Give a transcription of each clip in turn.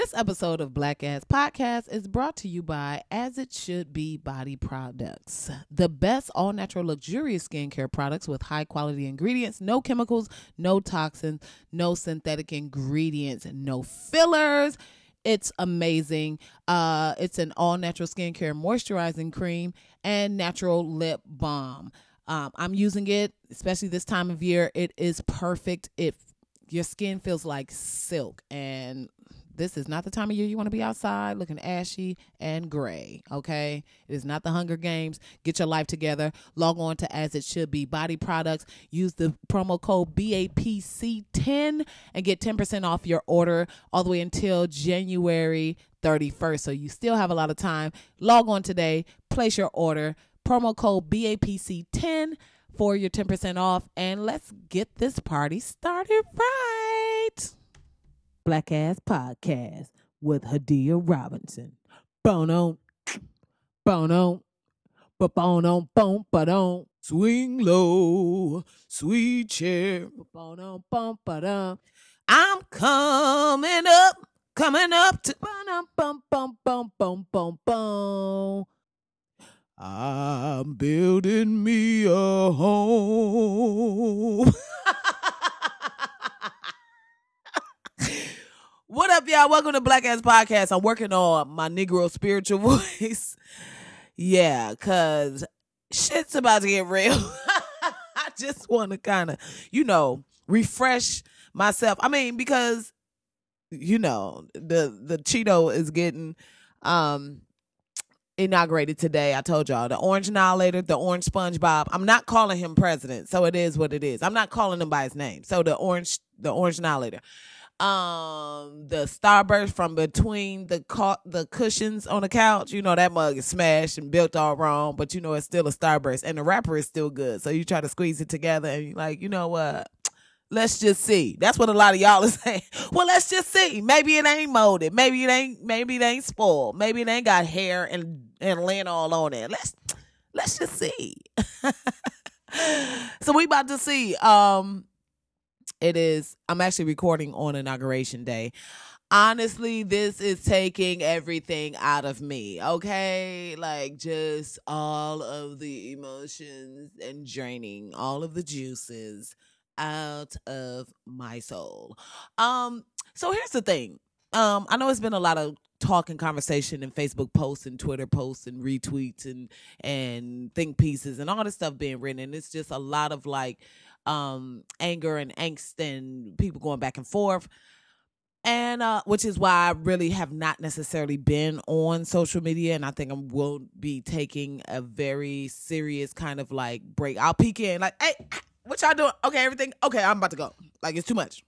This episode of Black Ass Podcast is brought to you by As It Should Be Body Products, the best all-natural luxurious skincare products with high-quality ingredients, no chemicals, no toxins, no synthetic ingredients, no fillers. It's amazing. It's an all-natural skincare moisturizing cream and natural lip balm. I'm using it, especially this time of year. It is perfect. Your skin feels like silk, and this is not the time of year you want to be outside looking ashy and gray, okay? It is not the Hunger Games. Get your life together. Log on to As It Should Be Body Products. Use the promo code BAPC10 and get 10% off your order all the way until January 31st. So you still have a lot of time. Log on today. Place your order. Promo code BAPC10 for your 10% off. And let's get this party started right. Black Ass Podcast with Hadia Robinson. Bono, bono, bono, bono, bono. Swing low, sweet Cher. Bono, bono, bono. I'm coming up to. Bono, bono, bono, bono, bono, bono, bono. I'm building me a home. What up, y'all? Welcome to Black Ass Podcast. I'm working on my Negro spiritual voice. Yeah, because shit's about to get real. I just want to kind of, refresh myself. I mean, because, the Cheeto is getting inaugurated today. I told y'all, the Orange Annihilator, the Orange SpongeBob. I'm not calling him president, so it is what it is. I'm not calling him by his name. So the Orange Annihilator. The starburst from between the cushions on the couch, that mug is smashed and built all wrong, but it's still a starburst and the wrapper is still good. So you try to squeeze it together and you're like, let's just see. That's what a lot of y'all is saying. Well, let's just see. Maybe it ain't molded. Maybe it ain't spoiled. Maybe it ain't got hair and lint all on it. Let's just see. So we about to see, I'm actually recording on Inauguration Day. Honestly, this is taking everything out of me, okay? Like, just all of the emotions and draining all of the juices out of my soul. So here's the thing. I know it's been a lot of talk and conversation and Facebook posts and Twitter posts and retweets and think pieces and all this stuff being written. And it's just a lot of anger and angst and people going back and forth, and which is why I really have not necessarily been on social media, and I think I will be taking a very serious kind of break. I'll peek in like, hey, what y'all doing? Okay, everything okay? I'm about to go. It's too much.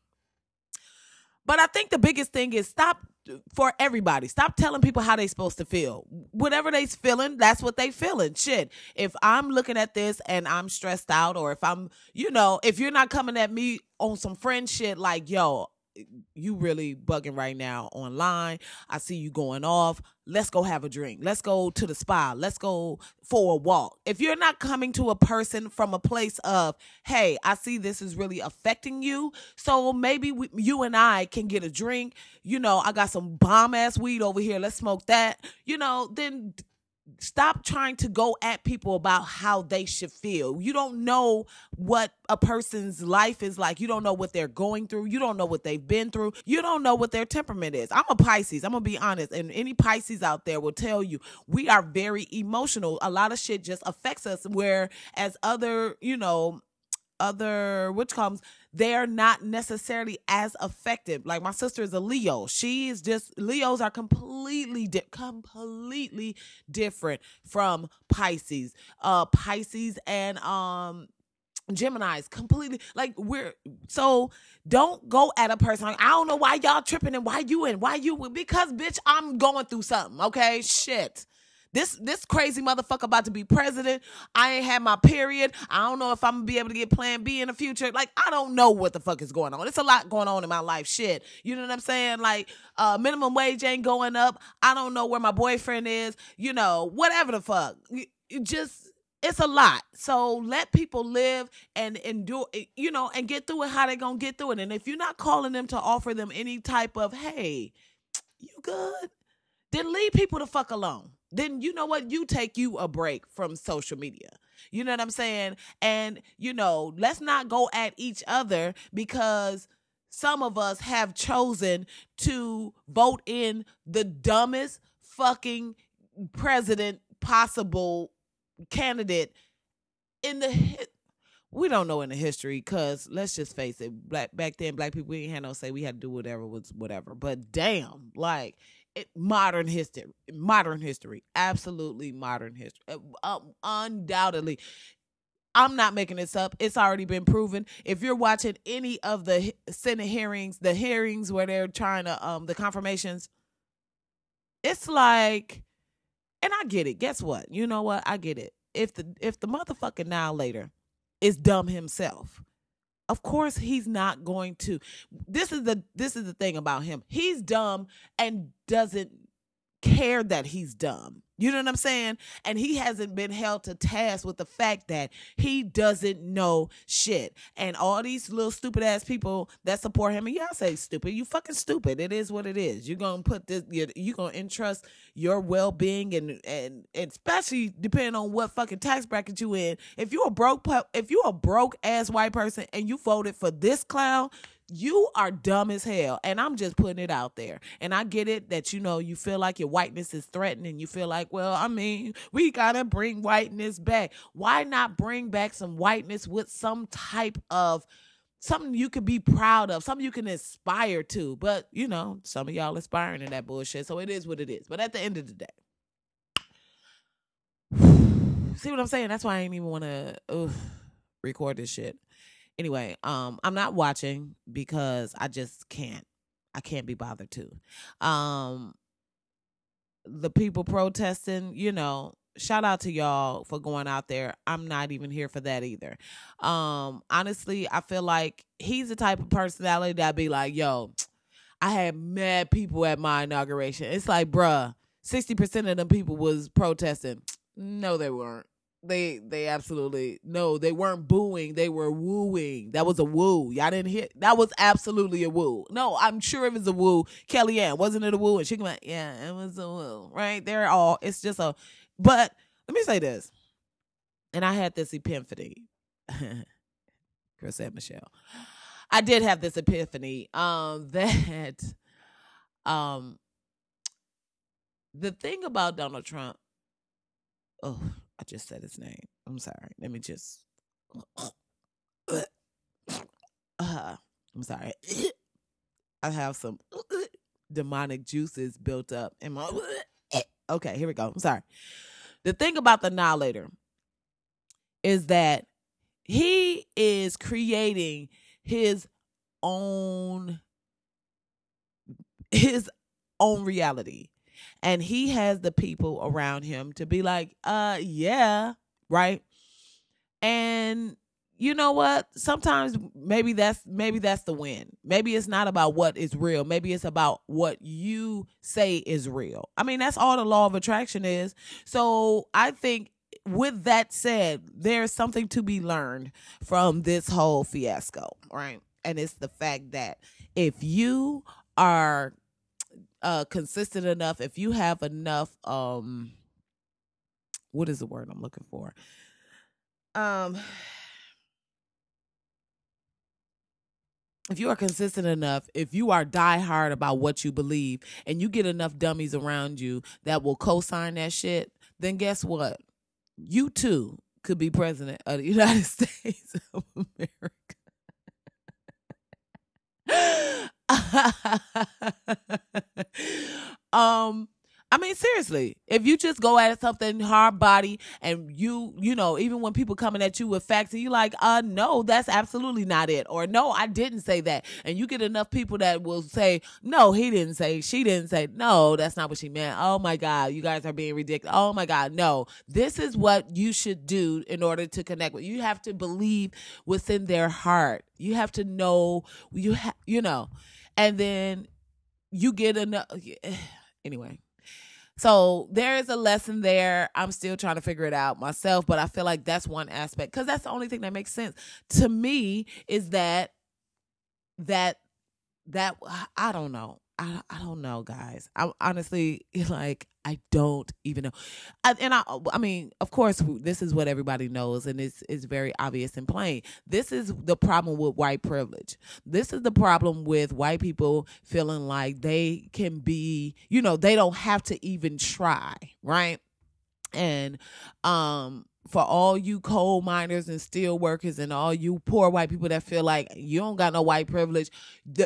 But I think the biggest thing is stop. For everybody, stop telling people how they supposed to feel. Whatever they feeling, that's what they feeling. Shit, if I'm looking at this and I'm stressed out, or if I'm, if you're not coming at me on some friend shit like, yo, you really bugging right now online. I see you going off. Let's go have a drink. Let's go to the spa. Let's go for a walk. If you're not coming to a person from a place of, hey, I see this is really affecting you, so maybe you and I can get a drink. I got some bomb-ass weed over here. Let's smoke that. Then stop trying to go at people about how they should feel. You don't know what a person's life is like. You don't know what they're going through. You don't know what they've been through. You don't know what their temperament is. I'm a Pisces. I'm going to be honest. And any Pisces out there will tell you we are very emotional. A lot of shit just affects us, whereas they're not necessarily as effective. Like my sister is a Leo. Leos are completely different from Pisces. Pisces and Gemini's completely so don't go at a person like, I don't know why y'all tripping and why you, because bitch, I'm going through something. Okay, shit. This crazy motherfucker about to be president. I ain't had my period. I don't know if I'm going to be able to get plan B in the future. I don't know what the fuck is going on. It's a lot going on in my life. Shit. You know what I'm saying? Minimum wage ain't going up. I don't know where my boyfriend is. Whatever the fuck. It's a lot. So let people live and endure, and get through it how they going to get through it. And if you're not calling them to offer them any type of, hey, you good? Then leave people the fuck alone. Then you know what? You take you a break from social media. You know what I'm saying? And, you know, let's not go at each other because some of us have chosen to vote in the dumbest fucking president possible candidate in the... We don't know in the history because, let's just face it, back then, black people, we ain't had no say. We had to do whatever was whatever. But damn, like... Modern history, absolutely modern history, undoubtedly. I'm not making this up. It's already been proven. If you're watching any of the Senate hearings, the hearings where they're trying to, the confirmations, it's like, and I get it. Guess what? You know what? I get it. If the motherfucking annihilator is dumb himself, of course he's not going to. This is the thing about him. He's dumb and doesn't care that he's dumb. You know what I'm saying? And he hasn't been held to task with the fact that he doesn't know shit. And all these little stupid ass people that support him, and y'all say stupid, you fucking stupid. It is what it is. You're going to put this, you're going to entrust your well-being and especially depending on what fucking tax bracket you in. If you're a broke ass white person and you voted for this clown, you are dumb as hell, and I'm just putting it out there. And I get it that, you know, you feel like your whiteness is threatened and you feel like, well, I mean, we got to bring whiteness back. Why not bring back some whiteness with some type of something you could be proud of, something you can aspire to? But, you know, some of y'all aspiring to that bullshit, so it is what it is. But at the end of the day, see what I'm saying? That's why I ain't even want to record this shit. Anyway, I'm not watching because I just can't. I can't be bothered to. The people protesting, you know, shout out to y'all for going out there. I'm not even here for that either. Honestly, I feel like he's the type of personality that be like, yo, I had mad people at my inauguration. It's like, bruh, 60% of them people was protesting. No, they weren't. They absolutely, no, they weren't booing. They were wooing. That was a woo. Y'all didn't hear? That was absolutely a woo. No, I'm sure it was a woo. Kellyanne, wasn't it a woo? And she went, yeah, it was a woo. Right? They're all, it's just a, but let me say this. And I had this epiphany. Chris and Michelle. I did have this epiphany that the thing about Donald Trump, oh, I just said his name. I'm sorry. Let me just. I'm sorry. I have some demonic juices built up in my. Okay, here we go. I'm sorry. The thing about the annihilator is that he is creating his own reality. And he has the people around him to be like, yeah, right. And you know what? Sometimes maybe that's the win. Maybe it's not about what is real. Maybe it's about what you say is real. I mean, that's all the law of attraction is. So I think with that said, there's something to be learned from this whole fiasco, right? And it's the fact that if you are consistent enough, if you have enough, what is the word I'm looking for? If you are consistent enough, if you are diehard about what you believe and you get enough dummies around you that will co-sign that shit, then guess what? You too could be president of the United States of America. I mean, seriously, if you just go at something hard body and you know, even when people coming at you with facts and you like, no, that's absolutely not it. Or no, I didn't say that. And you get enough people that will say, no, he didn't say, she didn't say, no, that's not what she meant. Oh my God, you guys are being ridiculous. Oh my God, no, this is what you should do in order to connect with. You have to believe what's in their heart. You have to know, you know, and then you get enough. Anyway, so there is a lesson there. I'm still trying to figure it out myself, but I feel like that's one aspect because that's the only thing that makes sense to me is that I don't know. I don't know, guys. I'm honestly like, I don't even know. I mean, of course, this is what everybody knows, and it's very obvious and plain. This is the problem with white privilege. This is the problem with white people feeling like they can be, you know, they don't have to even try, right? And for all you coal miners and steel workers and all you poor white people that feel like you don't got no white privilege,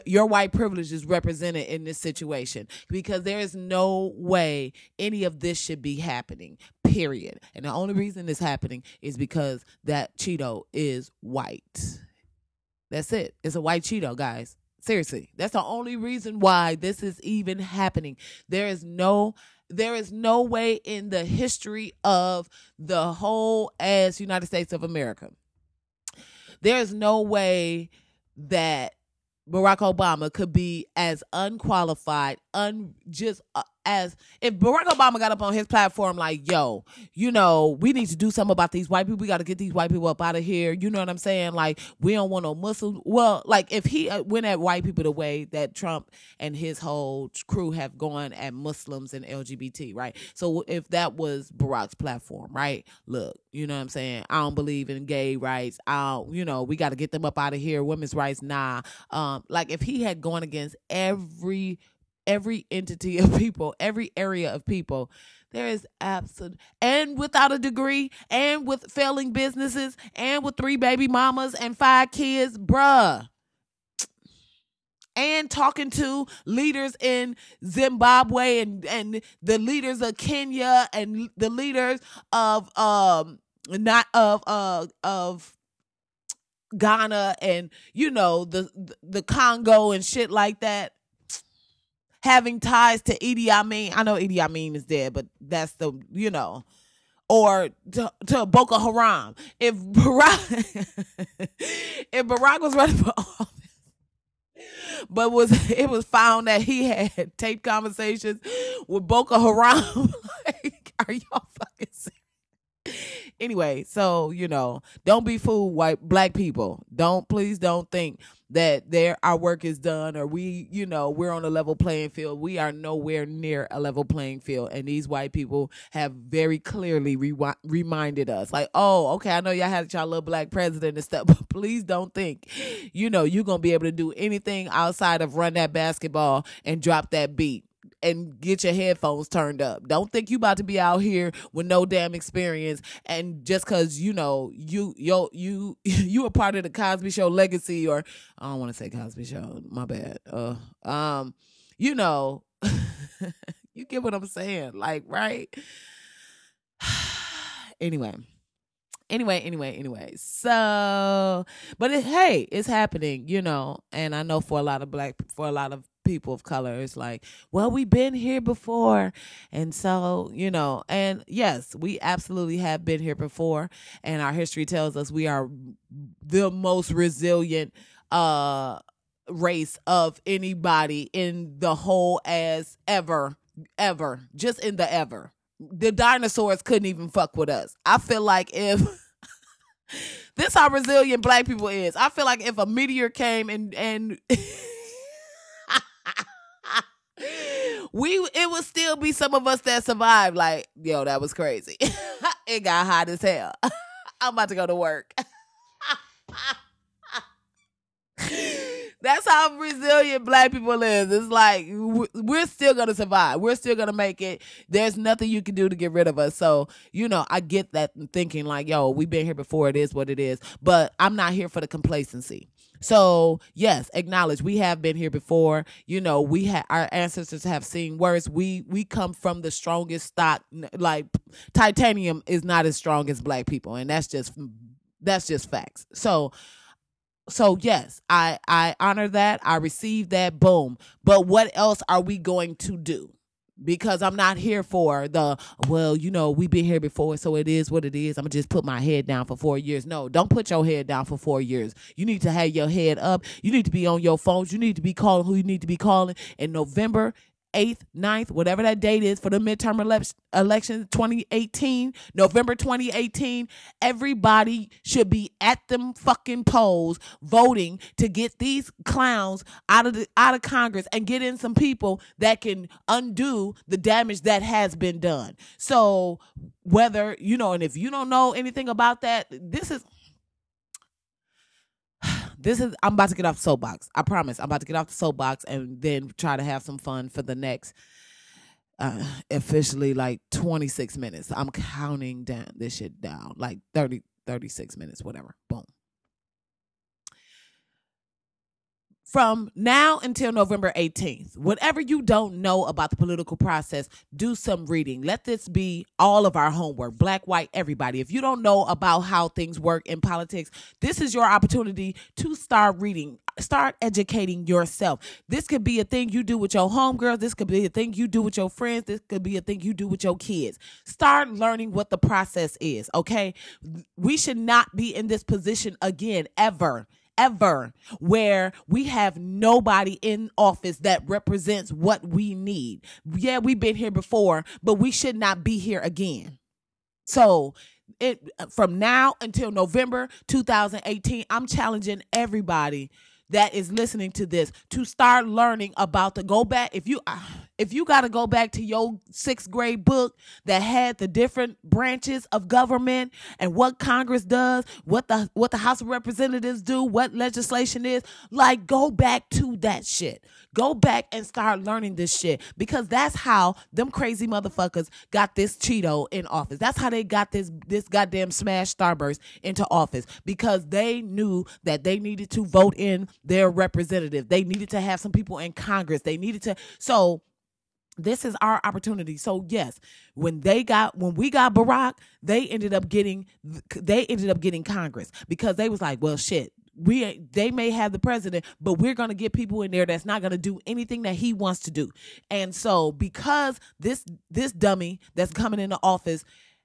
your white privilege is represented in this situation, because there is no way any of this should be happening, period. And the only reason it's happening is because that Cheeto is white. That's it. It's a white Cheeto, guys. Seriously. That's the only reason why this is even happening. There is no way in the history of the whole ass United States of America, there is no way that Barack Obama could be as unqualified, as if Barack Obama got up on his platform like, yo, you know, we need to do something about these white people. We got to get these white people up out of here. You know what I'm saying? Like, we don't want no Muslims. Well, like if he went at white people the way that Trump and his whole crew have gone at Muslims and LGBT, right? So if that was Barack's platform, right? Look, you know what I'm saying? I don't believe in gay rights. You know, we got to get them up out of here. Women's rights, nah. Like if he had gone against every entity of people, every area of people, there is absolute, and without a degree, and with failing businesses, and with 3 baby mamas and 5 kids, bruh. And talking to leaders in Zimbabwe and the leaders of Kenya and the leaders of Ghana and, you know, the Congo and shit like that. Having ties to Idi Amin. I know Idi Amin is dead, but that's the, you know, or to Boko Haram. If Barack was running for office, but it was found that he had taped conversations with Boko Haram. Like, are y'all fucking serious? Anyway, so, you know, don't be fooled, black people. Please don't think that our work is done, or we, you know, we're on a level playing field. We are nowhere near a level playing field. And these white people have very clearly reminded us, like, oh, okay, I know y'all had y'all little black president and stuff, but please don't think, you know, you're going to be able to do anything outside of run that basketball and drop that beat and get your headphones turned up. Don't think you about to be out here with no damn experience, and just because, you know, you a part of the Cosby Show legacy, or I don't want to say Cosby Show, my bad. You know, you get what I'm saying, like, right? Anyway. So, but it's happening, you know, and I know for a lot of people of color, it's like, well, we've been here before, and so, you know, and yes, we absolutely have been here before, and our history tells us we are the most resilient race of anybody in the whole ass ever, just in the ever. The dinosaurs couldn't even fuck with us. I feel like if this how resilient black people is. I feel like if a meteor came and it would still be some of us that survived. Like, yo, that was crazy. It got hot as hell. I'm about to go to work. That's how resilient black people is. It's like, we're still going to survive. We're still going to make it. There's nothing you can do to get rid of us. So, you know, I get that thinking like, yo, we've been here before. It is what it is. But I'm not here for the complacency. So, yes, acknowledge we have been here before. You know, our ancestors have seen worse. We come from the strongest stock. Like, titanium is not as strong as black people. And that's just facts. So yes, I honor that. I receive that. Boom. But what else are we going to do? Because I'm not here for the, well, you know, we've been here before, so it is what it is. I'm going to just put my head down for 4 years. No, don't put your head down for 4 years. You need to have your head up. You need to be on your phones. You need to be calling who you need to be calling. In November, 8th, 9th, whatever that date is for the midterm elections 2018, November 2018, everybody should be at them fucking polls voting to get these clowns out of Congress and get in some people that can undo the damage that has been done. So whether, you know, and if you don't know anything about that, this is, I'm about to get off the soapbox. I promise. I'm about to get off the soapbox and then try to have some fun for the next officially like 26 minutes. I'm counting down this shit down, like 36 minutes, whatever. Boom. From now until November 18th, whatever you don't know about the political process, do some reading. Let this be all of our homework, black, white, everybody. If you don't know about how things work in politics, this is your opportunity to start reading. Start educating yourself. This could be a thing you do with your homegirls. This could be a thing you do with your friends. This could be a thing you do with your kids. Start learning what the process is, okay? We should not be in this position again, ever, where we have nobody in office that represents what we need. Yeah, we've been here before, but we should not be here again. So from now until November 2018, I'm challenging everybody that is listening to this to start learning about the go back. If you got to go back to your 6th grade book that had the different branches of government and what Congress does, what the House of Representatives do, what legislation is, like go back to that shit. Go back and start learning this shit, because that's how them crazy motherfuckers got this Cheeto in office. That's how they got this goddamn smashed Starburst into office, because they knew that they needed to vote in their representative. They needed to have some people in Congress. They needed to. So this is our opportunity. So yes, when we got Barack, they ended up getting Congress, because they was like, well, shit, they may have the president, but we're going to get people in there that's not going to do anything that he wants to do. And so because this dummy that's coming into office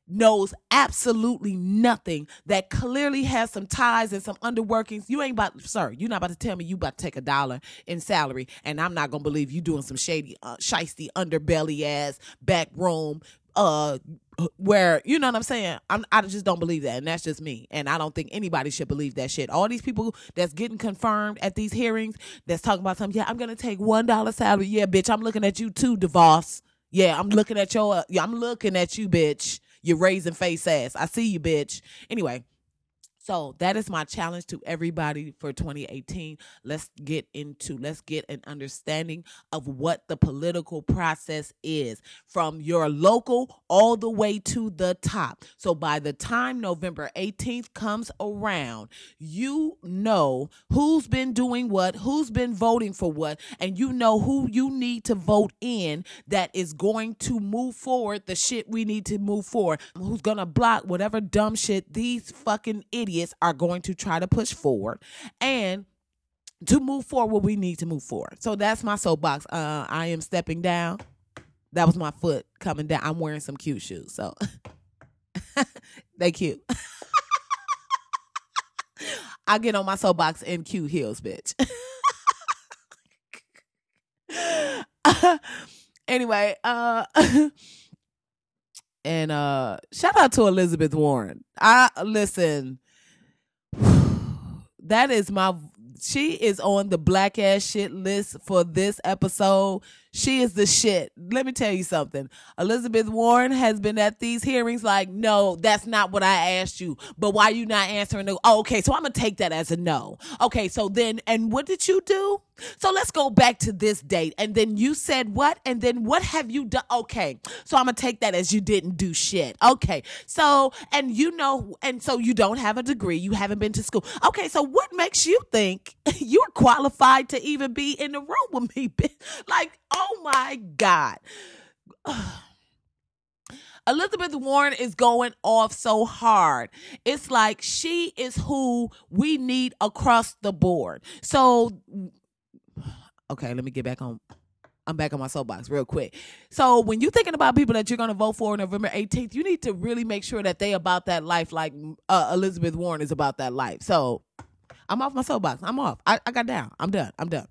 knows absolutely nothing, that clearly has some ties and some underworkings. You're not about to tell me you about to take $1 in salary and I'm not going to believe you doing some shady, shisty, underbelly ass back room where, you know what I'm saying? I just don't believe that. And that's just me. And I don't think anybody should believe that shit. All these people that's getting confirmed at these hearings that's talking about something. Yeah, I'm going to take $1 salary. Yeah, bitch, I'm looking at you too, DeVos. Yeah, I'm looking at your, I'm looking at you, bitch. You're raising face ass. I see you, bitch. Anyway, so that is my challenge to everybody for 2018. Let's get an understanding of what the political process is from your local all the way to the top. So by the time November 18th comes around, you know who's been doing what, who's been voting for what, and you know who you need to vote in that is going to move forward the shit we need to move forward, who's going to block whatever dumb shit these fucking idiots are going to try to push forward, and to move forward we need to move forward. So that's my soapbox. I am stepping down. That was my foot coming down. I'm wearing some cute shoes, so they cute. I get on my soapbox in cute heels, bitch. Anyway, and shout out to Elizabeth Warren. Listen, that is she is on the black ass shit list for this episode. She is the shit. Let me tell you something. Elizabeth Warren has been at these hearings like, no, that's not what I asked you. But why you not answering? Oh, okay, so I'm going to take that as a no. Okay, so then, and what did you do? So let's go back to this date. And then you said what? And then what have you done? Okay, so I'm going to take that as you didn't do shit. Okay, so, and you know, and so you don't have a degree. You haven't been to school. Okay, so what makes you think you're qualified to even be in the room with me, bitch? Like, oh my God. Elizabeth Warren is going off so hard. It's like she is who we need across the board. So, okay, let me get back on. I'm back on my soapbox real quick. So when you're thinking about people that you're going to vote for on November 18th, you need to really make sure that they about that life like Elizabeth Warren is about that life. So I'm off my soapbox. I'm off. I got down. I'm done.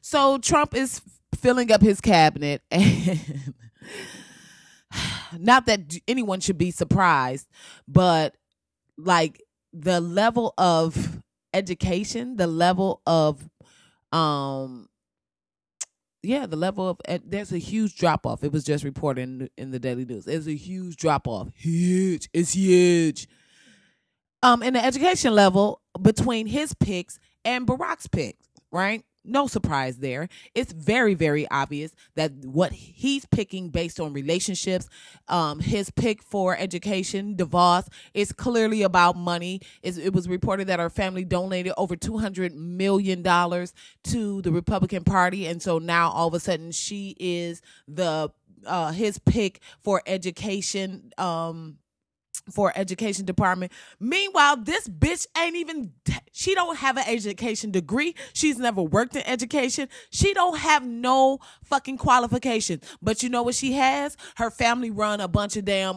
So Trump is filling up his cabinet. And not that anyone should be surprised, but like the level of education, the level of, there's a huge drop off. It was just reported in the Daily News. It's a huge drop off. Huge. It's huge. In the education level between his picks and Barack's picks, right? No surprise there. It's very, very obvious that what he's picking based on relationships, his pick for education, DeVos, is clearly about money. It was reported that her family donated over $200 million to the Republican Party. And so now all of a sudden she is his pick for education, for education department. Meanwhile, this bitch ain't even, she don't have an education degree. She's never worked in education. She don't have no fucking qualifications. But you know what she has? Her family run a bunch of damn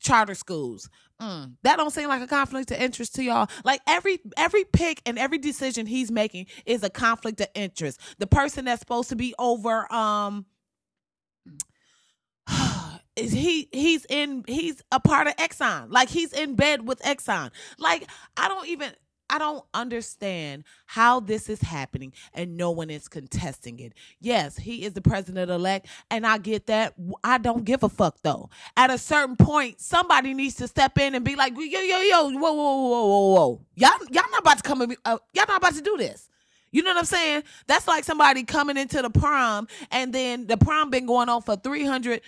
charter schools. That don't seem like a conflict of interest to y'all? Like every pick and every decision he's making is a conflict of interest. The person that's supposed to be over he's a part of Exxon. Like he's in bed with Exxon. Like I don't understand how this is happening and no one is contesting it. Yes, he is the president-elect, and I get that. I don't give a fuck, though. At a certain point, somebody needs to step in and be like, yo, whoa. Y'all not about to come and y'all not about to do this. You know what I'm saying? That's like somebody coming into the prom, and then the prom been going on for 300,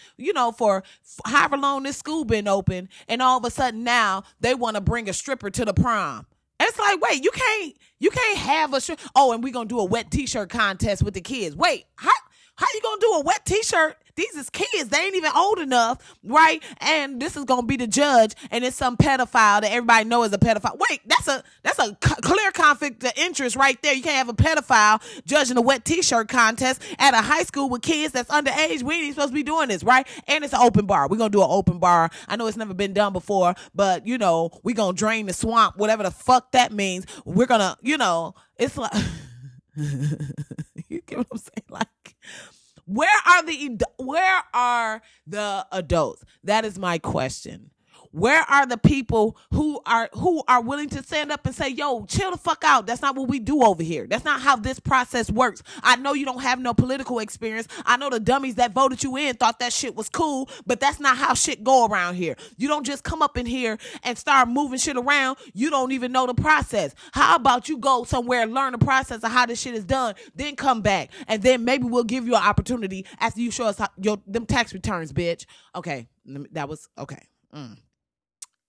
for however long this school been open, and all of a sudden now they want to bring a stripper to the prom. It's like, wait, you can't have a stripper. Oh, and we gonna do a wet T-shirt contest with the kids. Wait, how you gonna do a wet T-shirt? These is kids. They ain't even old enough, right? And this is gonna be the judge, and it's some pedophile that everybody know is a pedophile. Wait, that's a clear conflict of interest right there. You can't have a pedophile judging a wet T-shirt contest at a high school with kids that's underage. We ain't even supposed to be doing this, right? And it's an open bar. We're gonna do an open bar. I know it's never been done before, but we're gonna drain the swamp, whatever the fuck that means. We're gonna, it's like you get what I'm saying, like. Where are the adults? That is my question. Where are the people who are willing to stand up and say, yo, chill the fuck out. That's not what we do over here. That's not how this process works. I know you don't have no political experience. I know the dummies that voted you in thought that shit was cool, but that's not how shit go around here. You don't just come up in here and start moving shit around. You don't even know the process. How about you go somewhere and learn the process of how this shit is done, then come back, and then maybe we'll give you an opportunity after you show us them tax returns, bitch. Okay, that was okay.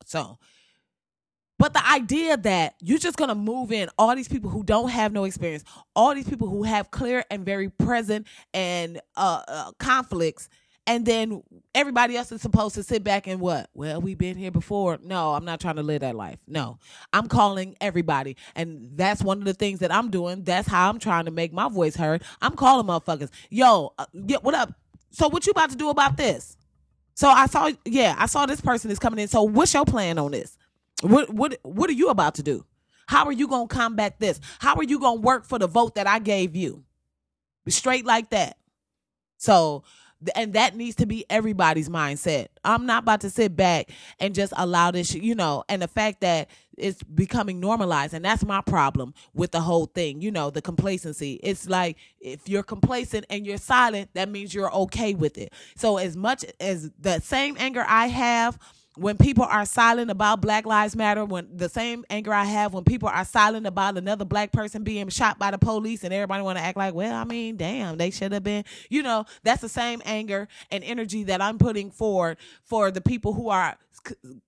So, but the idea that you're just going to move in all these people who don't have no experience, all these people who have clear and very present and conflicts, and then everybody else is supposed to sit back and what? Well, we've been here before. No, I'm not trying to live that life. No, I'm calling everybody. And that's one of the things that I'm doing. That's how I'm trying to make my voice heard. I'm calling motherfuckers. Yo, what up? So what you about to do about this? So I saw this person is coming in. So what's your plan on this? What are you about to do? How are you going to combat this? How are you going to work for the vote that I gave you? Straight like that. So, and that needs to be everybody's mindset. I'm not about to sit back and just allow this, and the fact that it's becoming normalized. And that's my problem with the whole thing. The complacency. It's like if you're complacent and you're silent, that means you're okay with it. So as much as the same anger I have when people are silent about Black Lives Matter, when people are silent about another black person being shot by the police and everybody want to act like, well, I mean, damn, they should have been, that's the same anger and energy that I'm putting forward for the people who are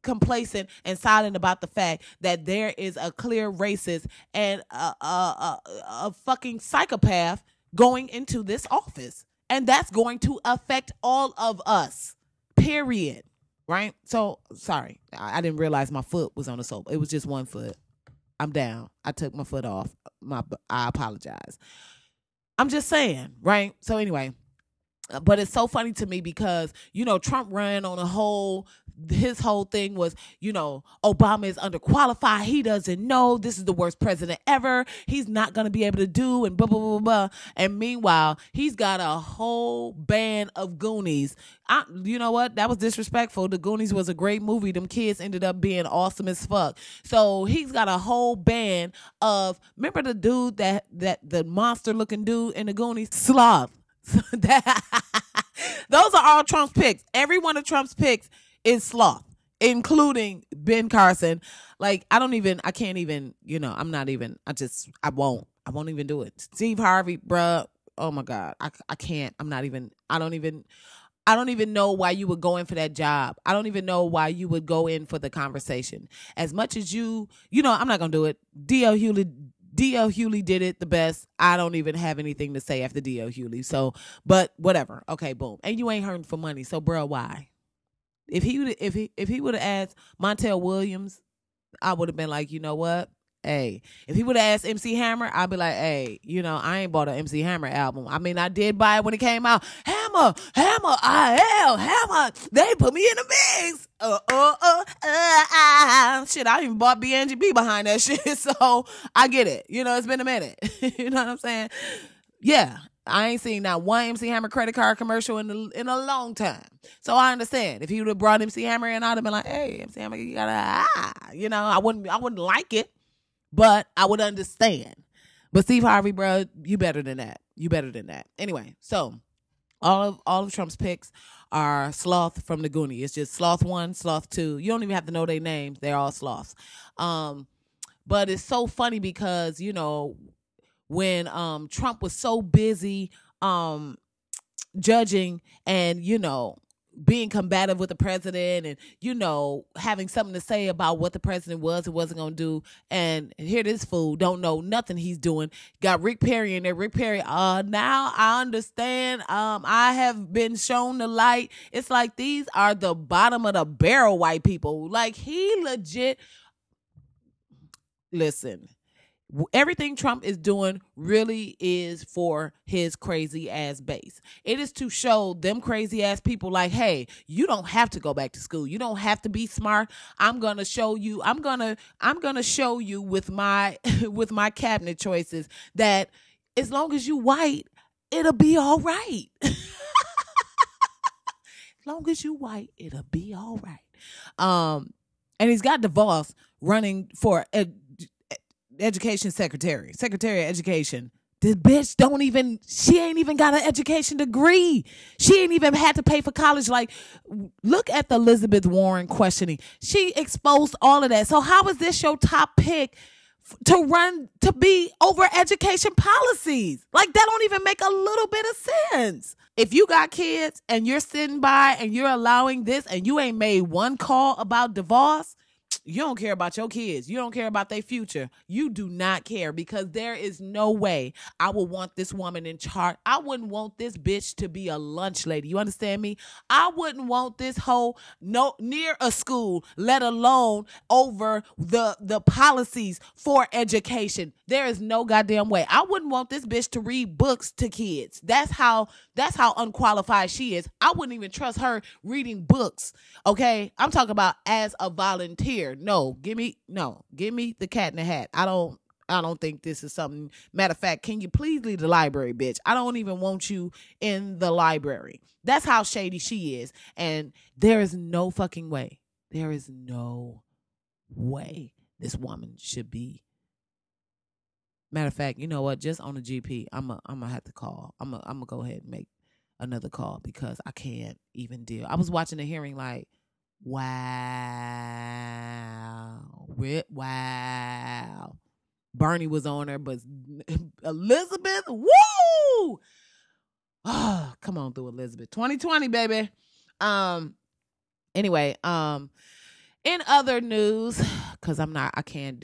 complacent and silent about the fact that there is a clear racist and a fucking psychopath going into this office. And that's going to affect all of us, period. Right? So, sorry. I didn't realize my foot was on the soap. It was just one foot. I'm down. I took my foot off. I apologize. I'm just saying, right? So anyway, But it's so funny to me because, you know, Trump ran on a whole, his whole thing was, you know, Obama is underqualified. He doesn't know. This is the worst president ever. He's not going to be able to do and blah, blah, blah, blah. And meanwhile, he's got a whole band of Goonies. You know what? That was disrespectful. The Goonies was a great movie. Them kids ended up being awesome as fuck. So he's got a whole band of, remember the dude that the monster looking dude in the Goonies? Sloth. Those are all Trump's picks. Every one of Trump's picks is sloth, including Ben Carson. Like, I can't even, you know, I'm not even, I won't even do it. Steve Harvey, bruh. Oh my God. I can't, I'm not even, I don't even know why you would go in for that job. I don't even know why you would go in for the conversation. As much as you know, I'm not going to do it. D.L. Hughley did it the best. I don't even have anything to say after D.L. Hughley. So, but whatever. Okay, boom. And you ain't hurting for money. So, bro, why? If he would have asked Montel Williams, I would have been like, you know what? Hey. If he would have asked MC Hammer, I'd be like, hey, you know, I ain't bought an MC Hammer album. I mean, I did buy it when it came out. Hammer, Hammer. They put me in the mix. Shit, I even bought BNGB behind that shit. So I get it. You know, it's been a minute. You know what I'm saying? Yeah. I ain't seen not one MC Hammer credit card commercial in a long time. So I understand. If he would have brought MC Hammer in, I'd have been like, hey, MC Hammer, you gotta, you know, I wouldn't like it, but I would understand. But Steve Harvey, bro, you better than that. You better than that. Anyway, so all of Trump's picks are sloth from the Goonie. It's just sloth 1, sloth 2. You don't even have to know their names. They're all sloths. But it's so funny because, you know, when Trump was so busy judging and, you know, being combative with the president and, you know, having something to say about what the president was and wasn't going to do. And here this fool don't know nothing he's doing. Got Rick Perry in there. Rick Perry, now I understand. I have been shown the light. It's like these are the bottom of the barrel white people. Like he legit. Listen. Everything Trump is doing really is for his crazy ass base. It is to show them crazy ass people like, hey, you don't have to go back to school. You don't have to be smart. I'm going to show you. I'm going to show you with my cabinet choices that as long as you white, it'll be all right. As long as you white, it'll be all right. And he's got DeVos running for education secretary of education. This bitch she ain't even got an education degree. She ain't even had to pay for college. Like, look at the Elizabeth Warren questioning. She exposed all of that. So how is this your top pick to be over education policies? Like, that don't even make a little bit of sense. If you got kids and you're sitting by and you're allowing this and you ain't made one call about DeVos, you don't care about your kids. You don't care about their future. You do not care, because there is no way I would want this woman in charge. I wouldn't want this bitch to be a lunch lady. You understand me? I wouldn't want this whole near a school, let alone over the policies for education. There is no goddamn way. I wouldn't want this bitch to read books to kids. That's how unqualified she is. I wouldn't even trust her reading books. Okay? I'm talking about as a volunteer. No, give me the cat in the hat. I don't think this is something. Matter of fact, can you please leave the library, bitch? I don't even want you in the library. That's how shady she is. And there is no fucking way. There is no way this woman should be. Matter of fact, you know what? Just on the GP, I'm gonna have to call. I'm gonna go ahead and make another call because I can't even deal. I was watching the hearing like, wow. Bernie was on her, but Elizabeth, woo! Oh, come on through, Elizabeth. 2020, baby. Anyway, in other news, because I can't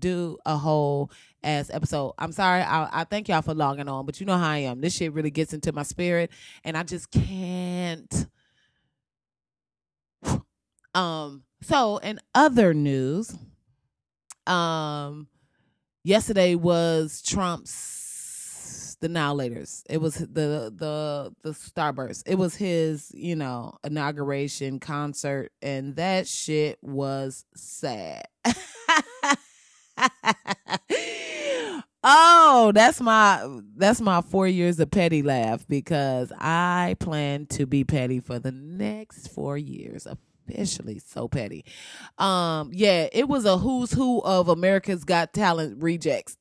do a whole ass episode. I'm sorry. I thank y'all for logging on, but you know how I am. This shit really gets into my spirit, and I just can't. So in other news, yesterday was Trump's was the Now-Laters. It was the Starburst. It was his, you know, inauguration concert, and that shit was sad. Oh, that's my 4 years of petty laugh, because I plan to be petty for the next 4 years. Officially so petty. Yeah, it was a who's who of America's Got Talent rejects.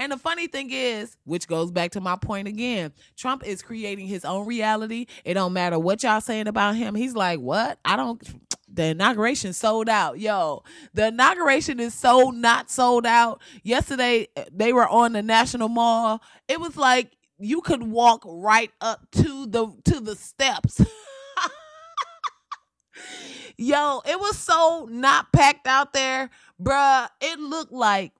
And the funny thing is, which goes back to my point again, Trump is creating his own reality. It don't matter what y'all saying about him. He's like, what? The inauguration sold out. Yo, the inauguration is so not sold out. Yesterday, they were on the National Mall. It was like you could walk right up to the steps. Yo, it was so not packed out there. Bruh, it looked like...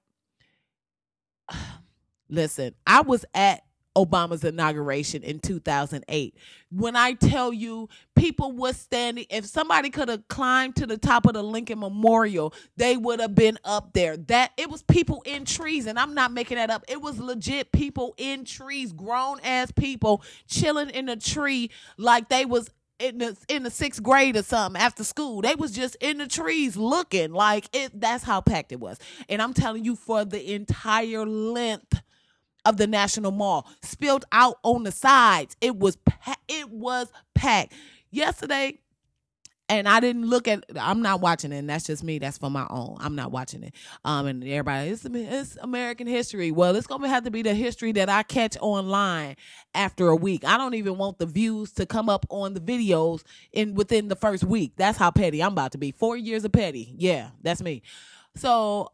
Listen, I was at Obama's inauguration in 2008. When I tell you, people were standing. If somebody could have climbed to the top of the Lincoln Memorial, they would have been up there. That it was people in trees, and I'm not making that up. It was legit people in trees, grown ass people chilling in a tree like they was in the sixth grade or something after school. They was just in the trees looking like it. That's how packed it was. And I'm telling you, for the entire length of the National Mall, spilled out on the sides. It was packed. Yesterday, and I didn't look at, I'm not watching it, and that's just me. That's for my own. I'm not watching it. And everybody, it's American history. Well, it's going to have to be the history that I catch online after a week. I don't even want the views to come up on the videos within the first week. That's how petty I'm about to be. 4 years of petty. Yeah, that's me. So,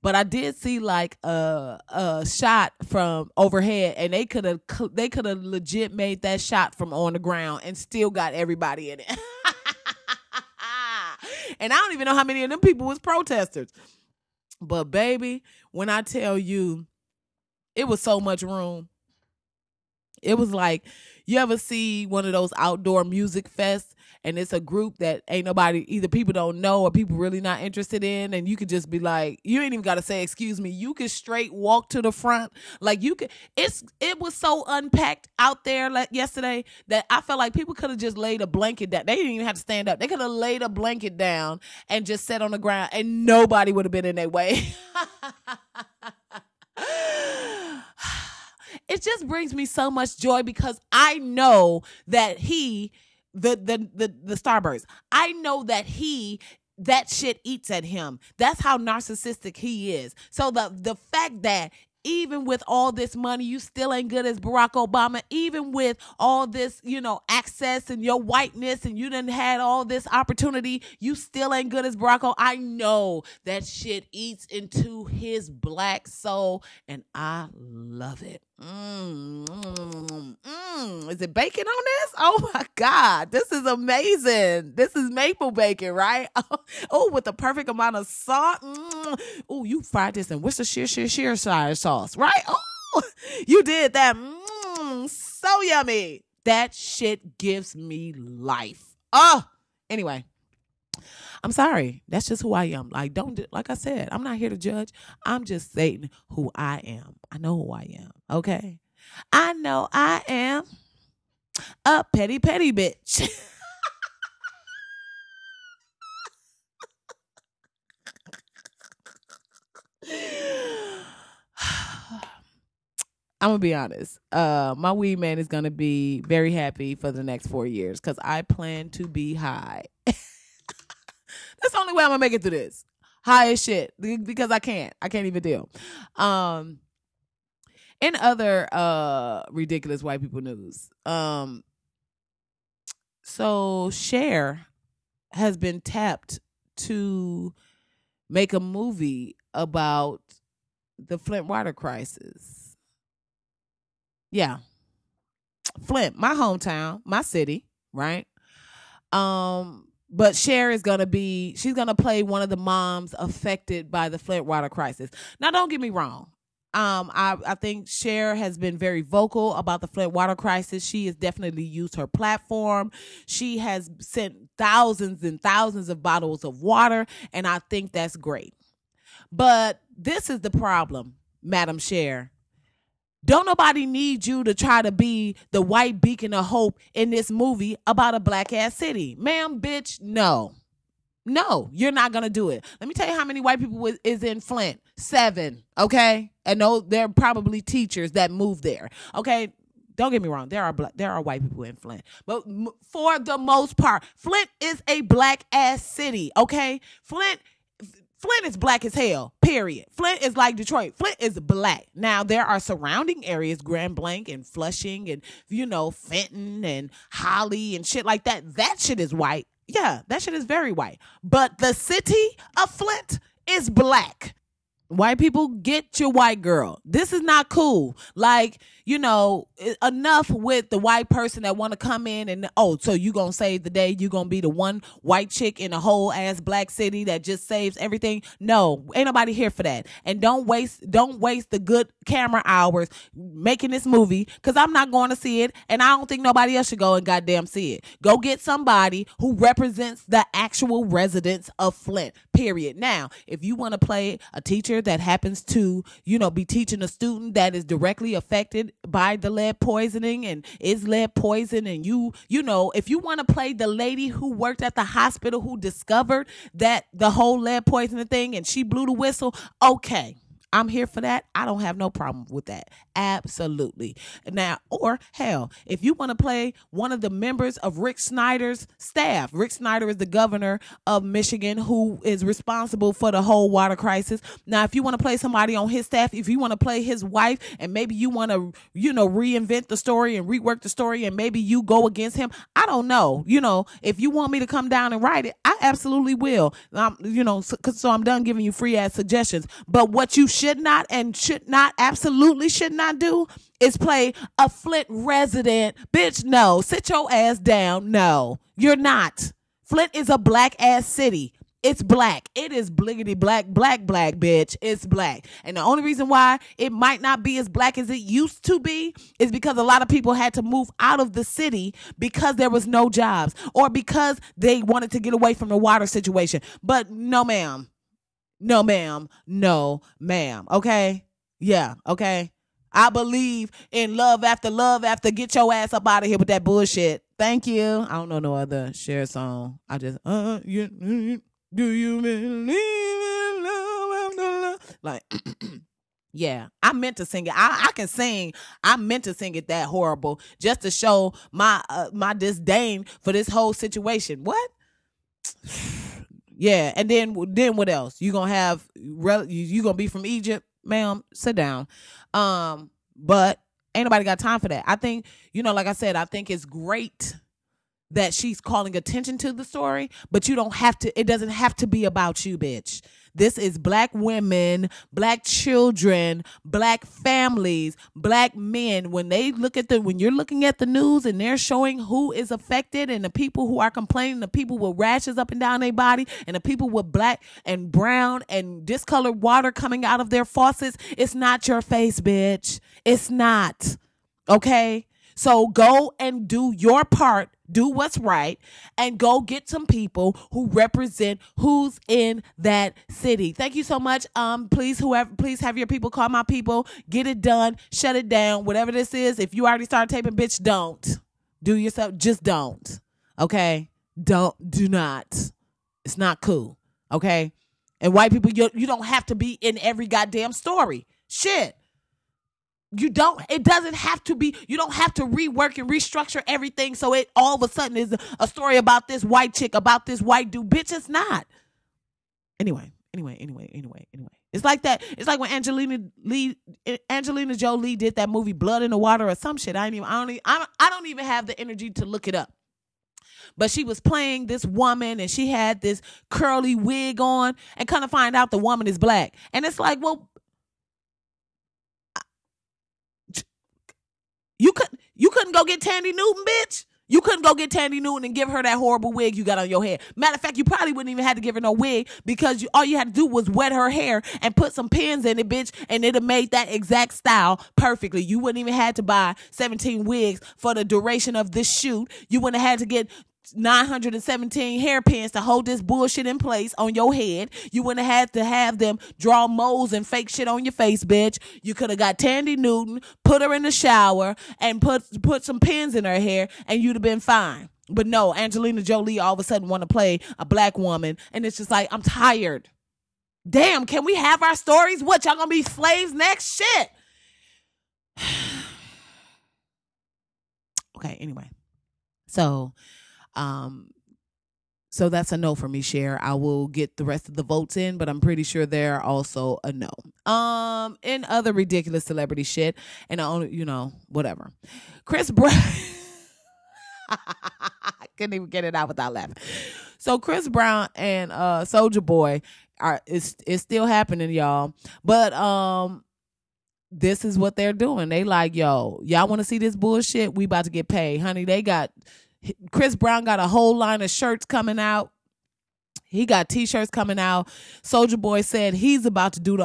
but I did see like a shot from overhead, and they could have legit made that shot from on the ground and still got everybody in it. And I don't even know how many of them people was protesters. But baby, when I tell you, it was so much room. It was like, you ever see one of those outdoor music fests, and it's a group that ain't nobody, either people don't know or people really not interested in, and you could just be like, you ain't even got to say excuse me, you could straight walk to the front, like you could. It was so unpacked out there like yesterday that I felt like people could have just laid a blanket down. They didn't even have to stand up. They could have laid a blanket down and just sat on the ground, and nobody would have been in their way. It just brings me so much joy, because I know that the Starburst, I know that that shit eats at him. That's how narcissistic he is. So the fact that even with all this money, you still ain't good as Barack Obama, even with all this, you know, access and your whiteness, and you done had all this opportunity, you still ain't good as Barack Obama. I know that shit eats into his black soul, and I love it. Is it bacon on this? Oh my God, this is amazing. This is maple bacon, right? Oh, with the perfect amount of salt. Oh, you fried this in Worcestershire sauce, right? Oh, you did that. So yummy. That shit gives me life. Oh, anyway, I'm sorry. That's just who I am. Like, like I said, I'm not here to judge. I'm just saying who I am. I know who I am. Okay. I know I am a petty bitch. I'm going to be honest. My weed man is going to be very happy for the next 4 years, because I plan to be high. That's the only way I'm going to make it through this. High as shit. Because I can't. I can't even deal. In other ridiculous white people news. So Cher has been tapped to make a movie about the Flint water crisis. Yeah. Flint, my hometown, my city, right? But Cher is going to be, she's going to play one of the moms affected by the Flint water crisis. Now, don't get me wrong. I think Cher has been very vocal about the Flint water crisis. She has definitely used her platform. She has sent thousands and thousands of bottles of water, and I think that's great. But this is the problem, Madam Cher. Don't nobody need you to try to be the white beacon of hope in this movie about a black-ass city. Ma'am, bitch, no. No, you're not going to do it. Let me tell you how many white people is in Flint. 7, okay? And no, they're probably teachers that move there, okay? Don't get me wrong. There are white people in Flint. But for the most part, Flint is a black-ass city, okay? Flint is black as hell, period. Flint is like Detroit. Flint is black. Now, there are surrounding areas, Grand Blanc and Flushing and, you know, Fenton and Holly and shit like that. That shit is white. Yeah, that shit is very white. But the city of Flint is black. White people, get your white girl. This is not cool. Like, you know, enough with the white person that want to come in and, oh, so you going to save the day? You going to be the one white chick in a whole ass black city that just saves everything? No, ain't nobody here for that. And don't waste the good camera hours making this movie, because I'm not going to see it, and I don't think nobody else should go and goddamn see it. Go get somebody who represents the actual residents of Flint, period. Now, if you want to play a teacher that happens to, you know, be teaching a student that is directly affected by the lead poisoning and is lead poison, and you know, if you want to play the lady who worked at the hospital who discovered that the whole lead poisoning thing and she blew the whistle, okay, I'm here for that. I don't have no problem with that. Absolutely. Now, or hell, if you want to play one of the members of Rick Snyder's staff, Rick Snyder is the governor of Michigan who is responsible for the whole water crisis. Now, if you want to play somebody on his staff, if you want to play his wife, and maybe you want to, you know, reinvent the story and rework the story, and maybe you go against him, I don't know. You know, if you want me to come down and write it, I absolutely will. You know, so I'm done giving you free ass suggestions. But what you should not do is play a Flint resident. Bitch, no. Sit your ass down. No, you're not. Flint is a black ass city. It's black. It is bliggity black, bitch. It's black. And the only reason why it might not be as black as it used to be is because a lot of people had to move out of the city because there was no jobs or because they wanted to get away from the water situation. But no, ma'am. No, ma'am. No, ma'am. Okay? Yeah, okay? I believe in love after get your ass up out of here with that bullshit. Thank you. I don't know no other Cher song. I just, do you believe in love after love? Like, yeah, I meant to sing it. I can sing. I meant to sing it that horrible just to show my my disdain for this whole situation. What? Yeah, and then what else? You gonna have? You gonna be from Egypt, ma'am? Sit down. But ain't nobody got time for that. I think, you know, like I said, I think it's great that she's calling attention to the story, but you don't have to. It doesn't have to be about you, bitch. This is black women, black children, black families, black men. When you're looking at the news and they're showing who is affected and the people who are complaining, the people with rashes up and down their body and the people with black and brown and discolored water coming out of their faucets, it's not your face, bitch. It's not. Okay? So go and do your part. Do what's right and go get some people who represent who's in that city. Thank you so much. Please have your people call my people. Get it done. Shut it down. Whatever this is, if you already started taping, bitch, don't. Do yourself. Just don't. Okay? Do not. It's not cool. Okay? And white people, you don't have to be in every goddamn story. Shit. It doesn't have to be, you don't have to rework and restructure everything so it all of a sudden is a story about this white chick, about this white dude. Bitch, it's not. Anyway. It's like that. It's like when Angelina Jolie did that movie Blood in the Water or some shit. I don't even have the energy to look it up. But she was playing this woman and she had this curly wig on and kind of find out the woman is black. And it's like, well, you couldn't go get Thandie Newton, bitch. You couldn't go get Thandie Newton and give her that horrible wig you got on your head. Matter of fact, you probably wouldn't even have to give her no wig because all you had to do was wet her hair and put some pins in it, bitch, and it'd have made that exact style perfectly. You wouldn't even have to buy 17 wigs for the duration of this shoot. You wouldn't have had to get 917 hairpins to hold this bullshit in place on your head. You wouldn't have had to have them draw moles and fake shit on your face, bitch. You could have got Thandie Newton, put her in the shower, and put some pins in her hair, and you'd have been fine. But no, Angelina Jolie all of a sudden want to play a black woman, and it's just like, I'm tired. Damn, can we have our stories? What, y'all gonna be slaves next? Shit. Okay, anyway. So that's a no for me, Cher. I will get the rest of the votes in, but I'm pretty sure they're also a no. In other ridiculous celebrity shit, and I only, whatever. Chris Brown. I couldn't even get it out without laughing. So Chris Brown and Soulja Boy it's still happening, y'all. But this is what they're doing. They like, yo, y'all want to see this bullshit? We about to get paid, honey. They got Chris Brown got a whole line of shirts coming out. He got t-shirts coming out. Soulja Boy said he's about to do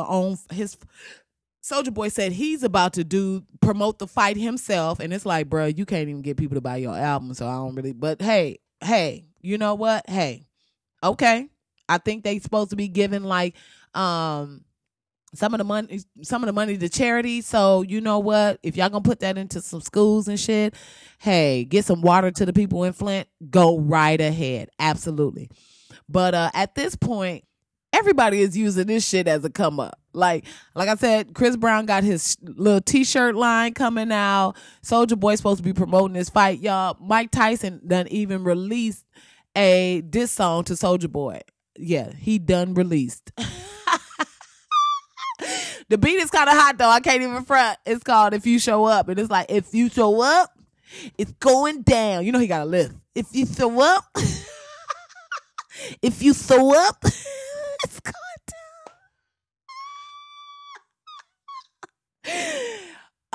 Soulja Boy said he's about to promote the fight himself, and it's like, bro, you can't even get people to buy your album, so I don't really. But hey, you know what? Hey, okay, I think they supposed to be giving like some of the money to charity. So you know what? If y'all gonna put that into some schools and shit, hey, get some water to the people in Flint. Go right ahead, absolutely. But at this point, everybody is using this shit as a come up. Like I said, Chris Brown got his little t-shirt line coming out. Soulja Boy's supposed to be promoting this fight, y'all. Mike Tyson done even released a diss song to Soulja Boy. Yeah, he done released. The beat is kind of hot, though. I can't even front. It's called If You Show Up. And it's like, if you show up, it's going down. You know he got a lift. If you show up. If you show up. It's going down.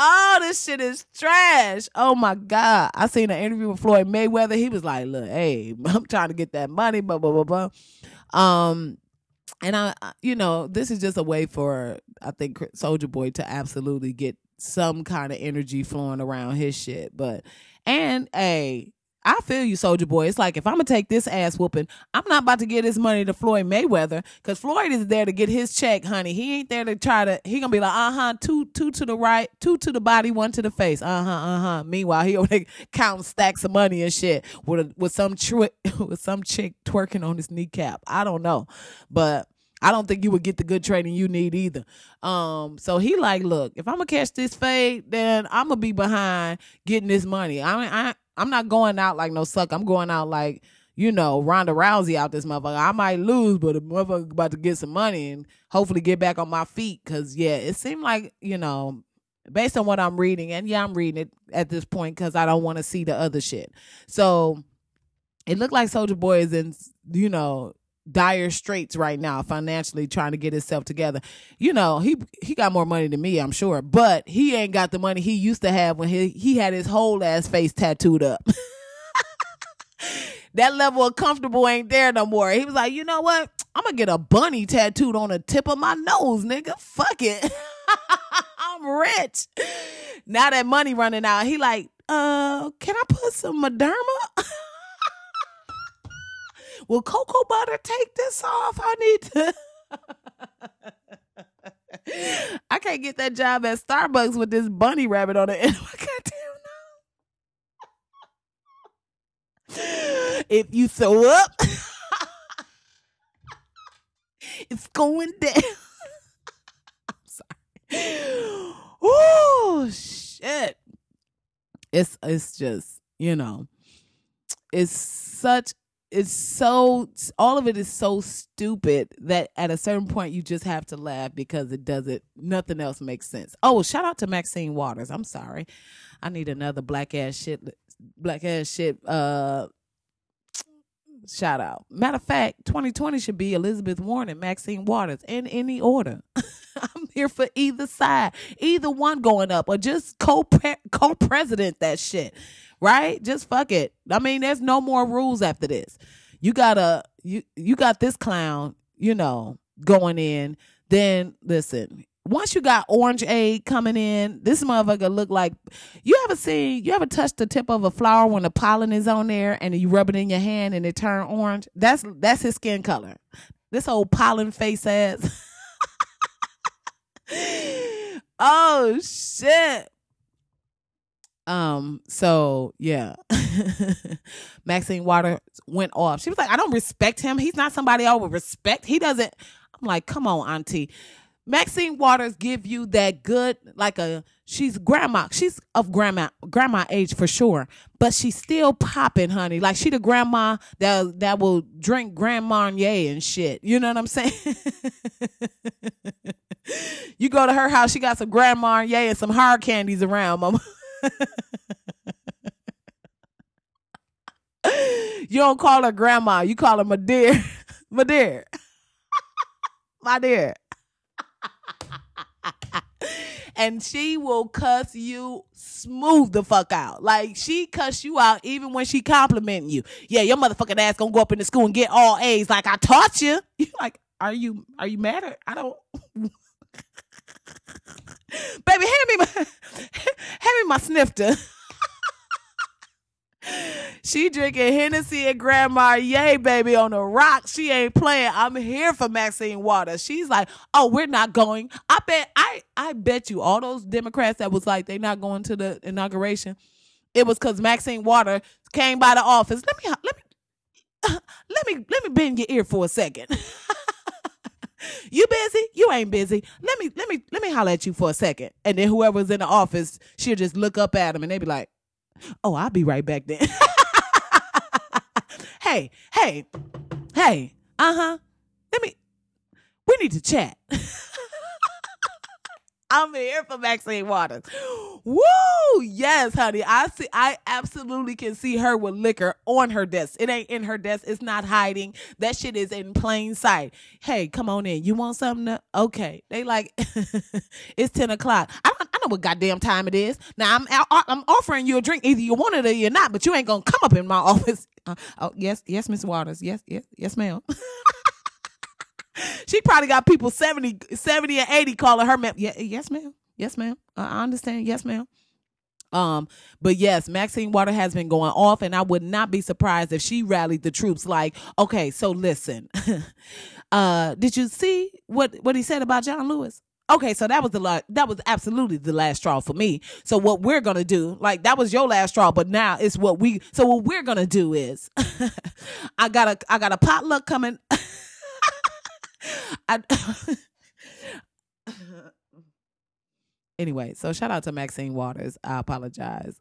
Oh, this shit is trash. Oh, my God. I seen an interview with Floyd Mayweather. He was like, look, hey, I'm trying to get that money, blah, blah, blah, blah. And, this is just a way for, I think, Soulja Boy to absolutely get some kind of energy flowing around his shit. But, and, hey, I feel you, Soulja Boy. It's like, if I'm going to take this ass whooping, I'm not about to give this money to Floyd Mayweather, because Floyd is there to get his check, honey. He ain't there to he going to be like, two to the right, two to the body, one to the face. Meanwhile, he over there counting stacks of money and shit with some chick twerking on his kneecap. I don't know. But I don't think you would get the good training you need either. So he like, look, if I'm going to catch this fade, then I'm going to be behind getting this money. I'm not going out like no sucker. I'm going out like, Ronda Rousey out this motherfucker. I might lose, but the motherfucker about to get some money and hopefully get back on my feet. Because, yeah, it seemed like, based on what I'm reading, and, yeah, I'm reading it at this point because I don't want to see the other shit. So it looked like Soulja Boy is in, dire straits right now, financially, trying to get himself together. He got more money than me, I'm sure, but he ain't got the money he used to have when he had his whole ass face tattooed up. That level of comfortable ain't there no more. He was like, you know what, I'm gonna get a bunny tattooed on the tip of my nose, nigga, fuck it. I'm rich now, that money running out. He like, can I put some Mederma? Will cocoa butter take this off? I need to. I can't get that job at Starbucks with this bunny rabbit on the end of my goddamn nose. If you sew up, it's going down. I'm sorry. Oh, shit. It's just, all of it is so stupid that at a certain point you just have to laugh because it doesn't, nothing else makes sense. Oh, shout out to Maxine Waters. I'm sorry. I need another black ass shit shout out. Matter of fact, 2020 should be Elizabeth Warren and Maxine Waters in any order. I'm here for either side, either one going up, or just co-president that shit. Right? Just fuck it. I mean, there's no more rules after this. You got this clown, going in. Then listen, Once you got Orange Aid coming in, this motherfucker look like, you ever touched the tip of a flower when the pollen is on there and you rub it in your hand and it turn orange? That's his skin color. This old pollen face ass. Oh shit. So yeah. Maxine Waters went off. She was like, I don't respect him. He's not somebody I would respect. He doesn't. I'm like, come on, auntie. Maxine Waters give you that good, like a, she's grandma. She's of grandma age for sure, but she's still popping, honey. Like she the grandma that will drink Grand Marnier and shit. You know what I'm saying? You go to her house, she got some Grand Marnier and some hard candies around, mama. You don't call her grandma, you call her my dear. My dear. My dear. And she will cuss you smooth the fuck out. Like she cuss you out even when she complimenting you. Yeah, your motherfucking ass gonna go up in the school and get all A's like I taught you. You like, are you mad at, I don't baby, hand me my snifter. She drinking Hennessy and Grand Marnier, baby, on the rock. She ain't playing. I'm here for Maxine Waters. She's like, oh, we're not going. I bet you all those Democrats that was like they not going to the inauguration, it was because Maxine Waters came by the office. Let me bend your ear for a second. You busy? You ain't busy. Let me holler at you for a second. And then whoever's in the office, she'll just look up at them and they be like, oh, I'll be right back then. Hey, we need to chat. I'm here for Maxine Waters. Woo! Yes, honey. I absolutely can see her with liquor on her desk. It ain't in her desk. It's not hiding. That shit is in plain sight. Hey, come on in. You want something? Okay. They like, it's 10 o'clock. I know what goddamn time it is. Now, I'm offering you a drink. Either you want it or you're not, but you ain't going to come up in my office. Yes, Miss Waters. Yes, ma'am. She probably got people 70 and 80 calling her ma'am. Yeah, yes, ma'am. Yes, ma'am. I understand. Yes, ma'am. But yes, Maxine Waters has been going off, and I would not be surprised if she rallied the troops like, okay, so listen. Did you see what he said about John Lewis? Okay, so that was absolutely the last straw for me. So what we're going to do, like that was your last straw, but now it's what we're going to do is I got a potluck coming. Anyway, so shout out to Maxine Waters. I apologize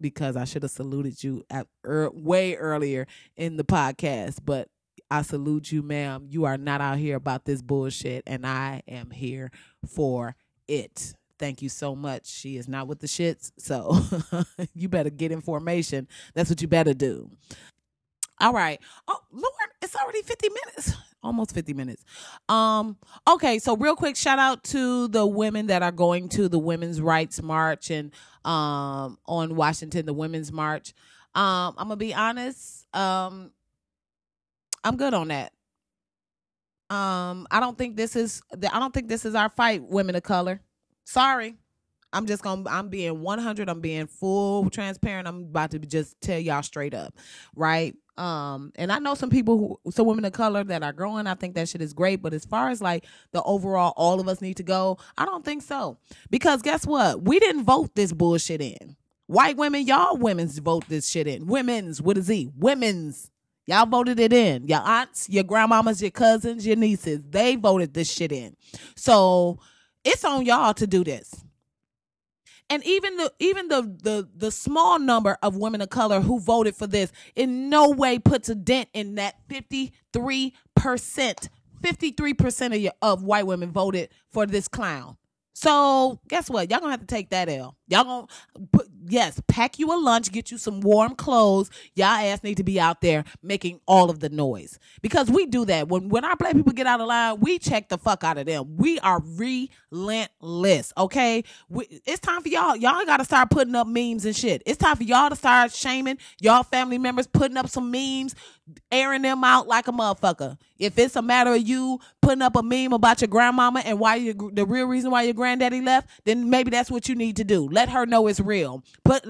because I should have saluted you way earlier in the podcast, but I salute you, ma'am. You are not out here about this bullshit, and I am here for it. Thank you so much. She is not with the shits, so you better get information. That's what you better do. All right. Oh, Lord, it's already 50 minutes. Almost 50 minutes. Okay, so real quick, shout out to the women that are going to the Women's Rights March and on Washington, the Women's March. I'm going to be honest. I'm good on that. I don't think this is our fight, women of color. Sorry. I'm being 100. I'm being full transparent. I'm about to just tell y'all straight up. Right. And I know some women of color that are growing. I think that shit is great. But as far as like the overall, all of us need to go. I don't think so, because guess what? We didn't vote this bullshit in. White women, y'all women's vote this shit in. Women's with a Z. Women's. Y'all voted it in. Your aunts, your grandmamas, your cousins, your nieces. They voted this shit in. So it's on y'all to do this. And even the small number of women of color who voted for this in no way puts a dent in that 53%. 53% of white women voted for this clown. So guess what? Y'all gonna have to take that L. Y'all gonna, yes, pack you a lunch, get you some warm clothes. Y'all ass need to be out there making all of the noise, because we do that. When our black people get out of line, we check the fuck out of them. We are relentless, okay? It's time for y'all. Y'all gotta start putting up memes and shit. It's time for y'all to start shaming y'all family members, putting up some memes, airing them out like a motherfucker. If it's a matter of you putting up a meme about your grandmama and why the real reason why your granddaddy left, then maybe that's what you need to do. Let her know it's real. Put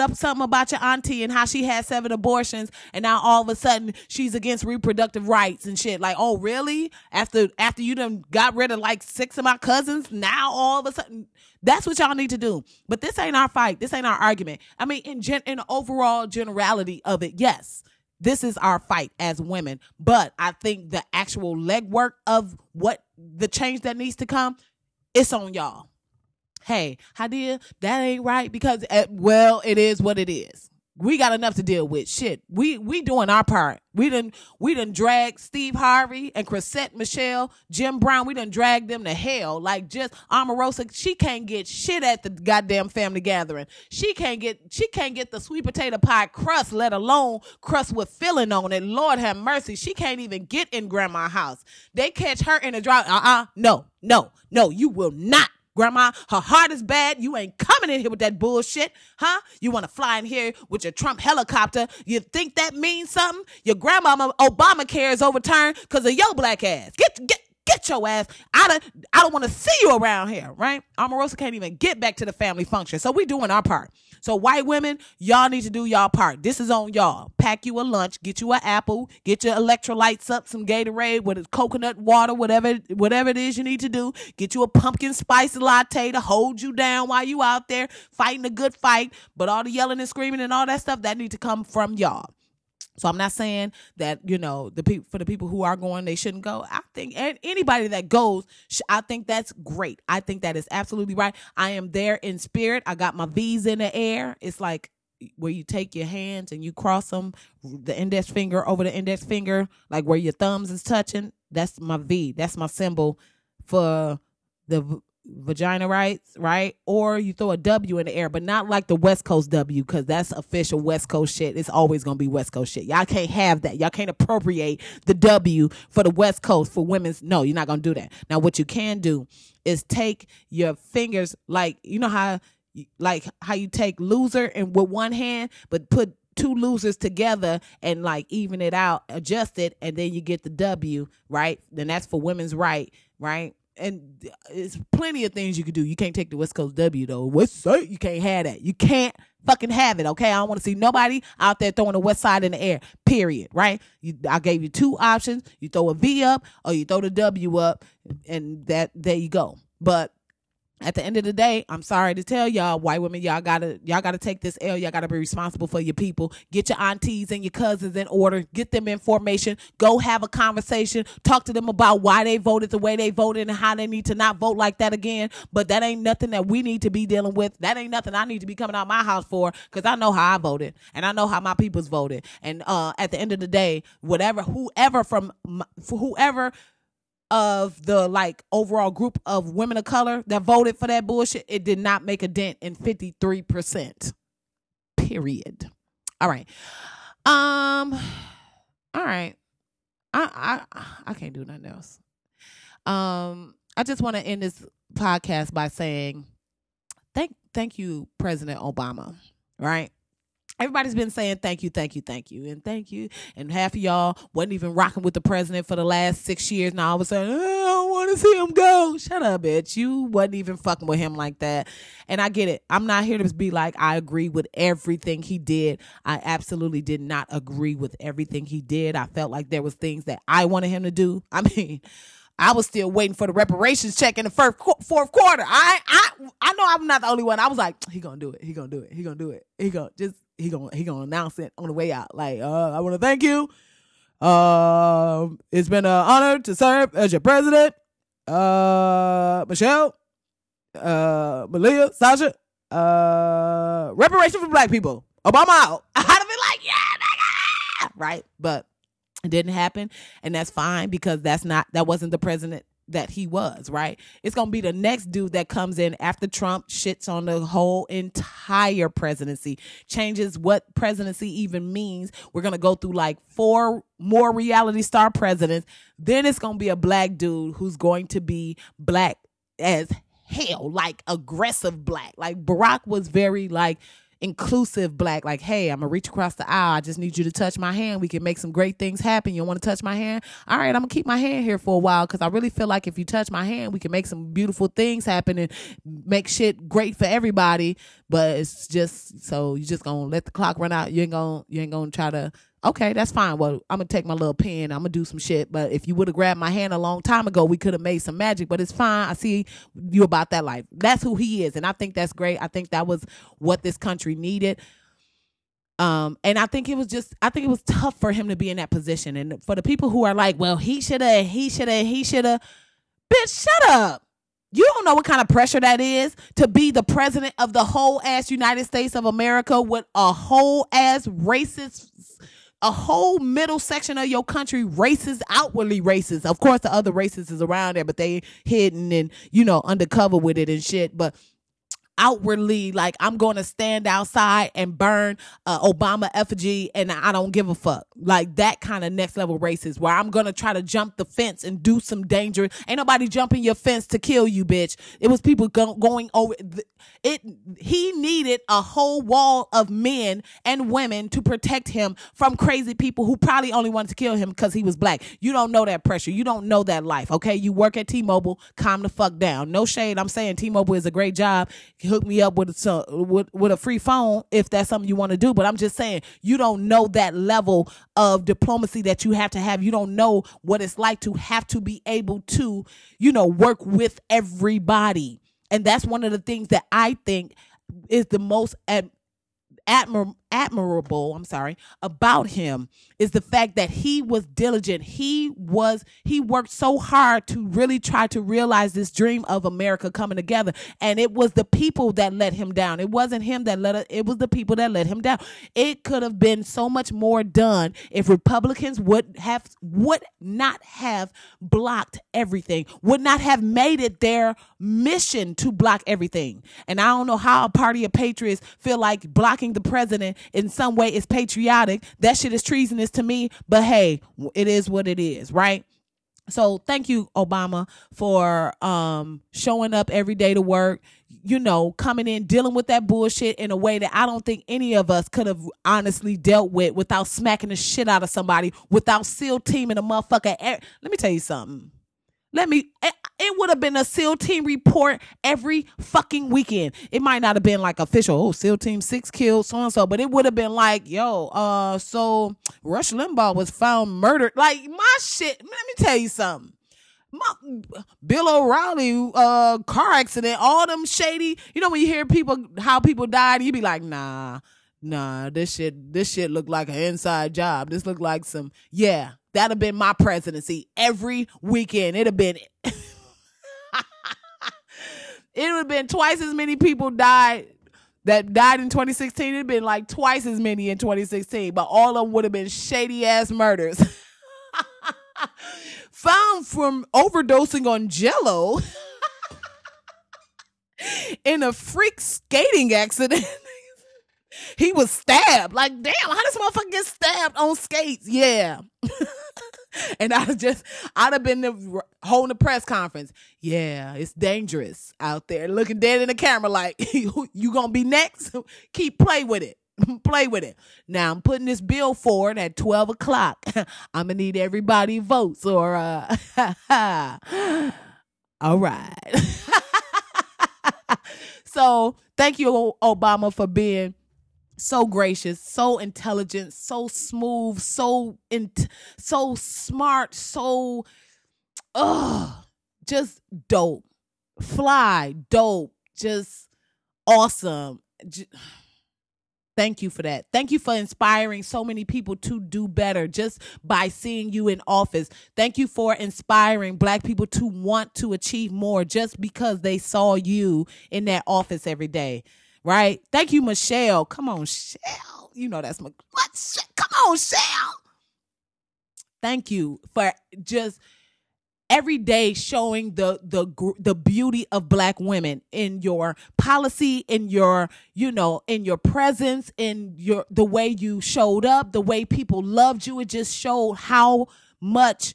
up something about your auntie and how she had 7 abortions and now all of a sudden she's against reproductive rights and shit. Like, oh really? After you done got rid of like 6 of my cousins, now all of a sudden that's what y'all need to do. But this ain't our fight. This ain't our argument. I mean, in overall generality of it, yes. This is our fight as women, but I think the actual legwork of what the change that needs to come, it's on y'all. Hey, Hadia, that ain't right because, well, it is what it is. We got enough to deal with. Shit, we doing our part. We done dragged Steve Harvey and Chrisette Michelle, Jim Brown. We done dragged them to hell. Like just Omarosa, she can't get shit at the goddamn family gathering. She can't get the sweet potato pie crust, let alone crust with filling on it. Lord have mercy. She can't even get in grandma's house. They catch her in a drive. No, you will not. Grandma, her heart is bad. You ain't coming in here with that bullshit, huh? You want to fly in here with your Trump helicopter. You think that means something? Your grandmama Obamacare is overturned because of your black ass. Get your ass out of, I don't want to see you around here, right? Omarosa can't even get back to the family function. So we doing our part. So white women, y'all need to do y'all part. This is on y'all. Pack you a lunch, get you an apple, get your electrolytes up, some Gatorade with coconut water, whatever it is you need to do. Get you a pumpkin spice latte to hold you down while you out there fighting a good fight. But all the yelling and screaming and all that stuff, that need to come from y'all. So I'm not saying that, you know, for the people who are going, they shouldn't go. I think anybody that goes, I think that's great. I think that is absolutely right. I am there in spirit. I got my V's in the air. It's like where you take your hands and you cross them, the index finger over the index finger, like where your thumbs is touching. That's my V. That's my symbol for the vagina rights, right? Or you throw a W in the air, but not like the West Coast W, because that's official West Coast shit. It's always gonna be West Coast shit. Y'all can't have that. Y'all can't appropriate the W for the West Coast for women's. No, you're not gonna do that. Now what you can do is take your fingers, like, you know how you take loser and with one hand, but put 2 losers together and like even it out, adjust it, and then you get the W, right? Then that's for women's right? And it's plenty of things you can do. You can't take the West Coast W, though. West Side, you can't have that. You can't fucking have it, okay? I don't want to see nobody out there throwing the West Side in the air, period, right? I gave you 2 options. You throw a V up or you throw the W up, and there you go. But at the end of the day, I'm sorry to tell y'all, white women, y'all gotta take this L. Y'all gotta be responsible for your people. Get your aunties and your cousins in order. Get them in formation. Go have a conversation. Talk to them about why they voted the way they voted and how they need to not vote like that again. But that ain't nothing that we need to be dealing with. That ain't nothing I need to be coming out of my house for, because I know how I voted and I know how my people's voted. And at the end of the day, whoever of the like overall group of women of color that voted for that bullshit, it did not make a dent in 53%. Period. All right. All right. I can't do nothing else. I just want to end this podcast by saying thank you, President Obama. Right. Everybody's been saying thank you. And half of y'all wasn't even rocking with the president for the last 6 years. Now all of a sudden, I don't want to see him go. Shut up, bitch. You wasn't even fucking with him like that. And I get it. I'm not here to be like, I agree with everything he did. I absolutely did not agree with everything he did. I felt like there was things that I wanted him to do. I mean, I was still waiting for the reparations check in the fourth quarter. I know I'm not the only one. I was like, he gonna do it. He gonna announce it on the way out. Like, I want to thank you. It's been an honor to serve as your president. Michelle, Malia, Sasha, reparation for black people. Obama out. I'd have been like, yeah, nigga! Right? But it didn't happen, and that's fine, because that wasn't the president that he was, right? It's gonna be the next dude that comes in after Trump, shits on the whole entire presidency, changes what presidency even means. We're gonna go through like 4 more reality star presidents. Then it's gonna be a black dude who's going to be black as hell, like aggressive black. Like Barack was very like inclusive black, like, hey, I'm going to reach across the aisle. I just need you to touch my hand. We can make some great things happen. You want to touch my hand? All right, I'm going to keep my hand here for a while because I really feel like if you touch my hand, we can make some beautiful things happen and make shit great for everybody. But it's just, so you just going to let the clock run out. You ain't going to try to, okay, that's fine. Well, I'm going to take my little pen. I'm going to do some shit. But if you would have grabbed my hand a long time ago, we could have made some magic. But it's fine. I see you about that life. That's who he is. And I think that's great. I think that was what this country needed. And I think it was tough for him to be in that position. And for the people who are like, well, he should have. Bitch, shut up. You don't know what kind of pressure that is to be the president of the whole ass United States of America with a whole ass racist, a whole middle section of your country racist, outwardly racist. Of course, the other racists is around there, but they hidden and, you know, undercover with it and shit. But outwardly, like, I'm going to stand outside and burn Obama effigy and I don't give a fuck. Like, that kind of next level racist where I'm going to try to jump the fence and do some danger. Ain't nobody jumping your fence to kill you, bitch. It was people going over it. He needed a whole wall of men and women to protect him from crazy people who probably only wanted to kill him because he was black. You don't know that pressure. You don't know that life. Okay, you work at T-Mobile. Calm the fuck down. No shade. I'm saying T-Mobile is a great job. Hook me up with a free phone if that's something you want to do. But I'm just saying, you don't know that level of diplomacy that you have to have. You don't know what it's like to have to be able to, you know, work with everybody. And that's one of the things that I think is the most admirable, about him is the fact that he was diligent. He worked so hard to really try to realize this dream of America coming together. And it was the people that let him down. It wasn't him that it was the people that let him down. It could have been so much more done if Republicans would not have blocked everything, would not have made it their mission to block everything. And I don't know how a party of patriots feel like blocking the president in some way is patriotic. That shit is treasonous to me, but hey, it is what it is, right? So thank you, Obama, for showing up every day to work, you know, coming in, dealing with that bullshit in a way that I don't think any of us could have honestly dealt with without smacking the shit out of somebody, without SEAL teaming a motherfucker. Let me tell you something. It would have been a SEAL team report every fucking weekend. It might not have been like official, oh, SEAL team 6 killed so-and-so, but it would have been like, yo, so Rush Limbaugh was found murdered. Like, my shit, let me tell you something. Bill O'Reilly, car accident, all them shady, you know, when you hear how people died, you be like, nah, this shit looked like an inside job. This looked like some, yeah, that'd have been my presidency every weekend. It'd have been... It would have been twice as many people died in 2016. It would have been like twice as many in 2016. But all of them would have been shady-ass murders. Found from overdosing on Jell-O in a freak skating accident. He was stabbed. Like, damn, how does motherfucker get stabbed on skates? Yeah. And I'd have been holding a press conference. Yeah, it's dangerous out there. Looking dead in the camera like, you gonna be next? Keep play with it. Play with it. Now, I'm putting this bill forward at 12 o'clock. I'm gonna need everybody votes or, all right. So thank you, Obama, for being so gracious, so intelligent, so smooth, so smart, so just dope, fly, dope, just awesome. Thank you for that. Thank you for inspiring so many people to do better just by seeing you in office. Thank you for inspiring black people to want to achieve more just because they saw you in that office every day. Right? Thank you, Michelle. Come on, Shell. You know that's my... What? Come on, Shell. Thank you for just every day showing the beauty of black women in your policy, in your, you know, in your presence, in your the way you showed up, the way people loved you. It just showed how much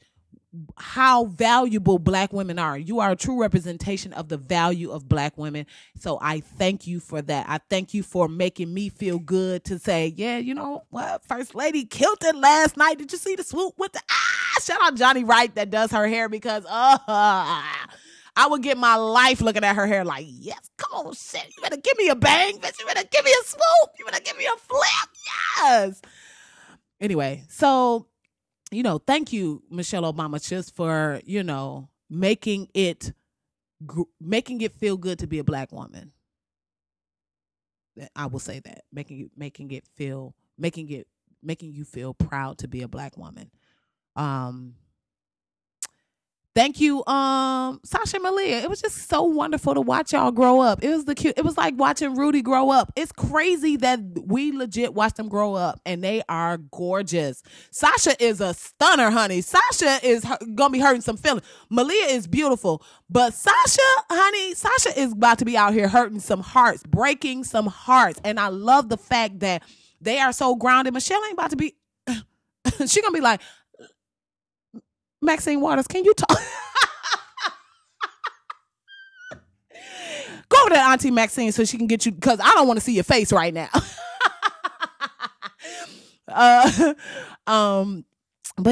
how valuable Black women are. You are a true representation of the value of Black women. So I thank you for that. I thank you for making me feel good to say, yeah, you know what? First Lady killed it last night. Did you see the swoop with the shout out Johnny Wright that does her hair, because I would get my life looking at her hair like, yes, come on, shit. You better give me a bang, bitch. You better give me a swoop. You better give me a flip. Yes. Anyway, so you know, thank you, Michelle Obama, just for, you know, making it feel good to be a Black woman. I will say that. Making you feel proud to be a Black woman. Thank you, Sasha and Malia. It was just so wonderful to watch y'all grow up. It was like watching Rudy grow up. It's crazy that we legit watched them grow up, and they are gorgeous. Sasha is a stunner, honey. Sasha is gonna be hurting some feelings. Malia is beautiful, but Sasha, honey, Sasha is about to be out here hurting some hearts, breaking some hearts. And I love the fact that they are so grounded. Michelle ain't about to be. She gonna be like, Maxine Waters, can you talk? Go to Auntie Maxine so she can get you, because I don't want to see your face right now. But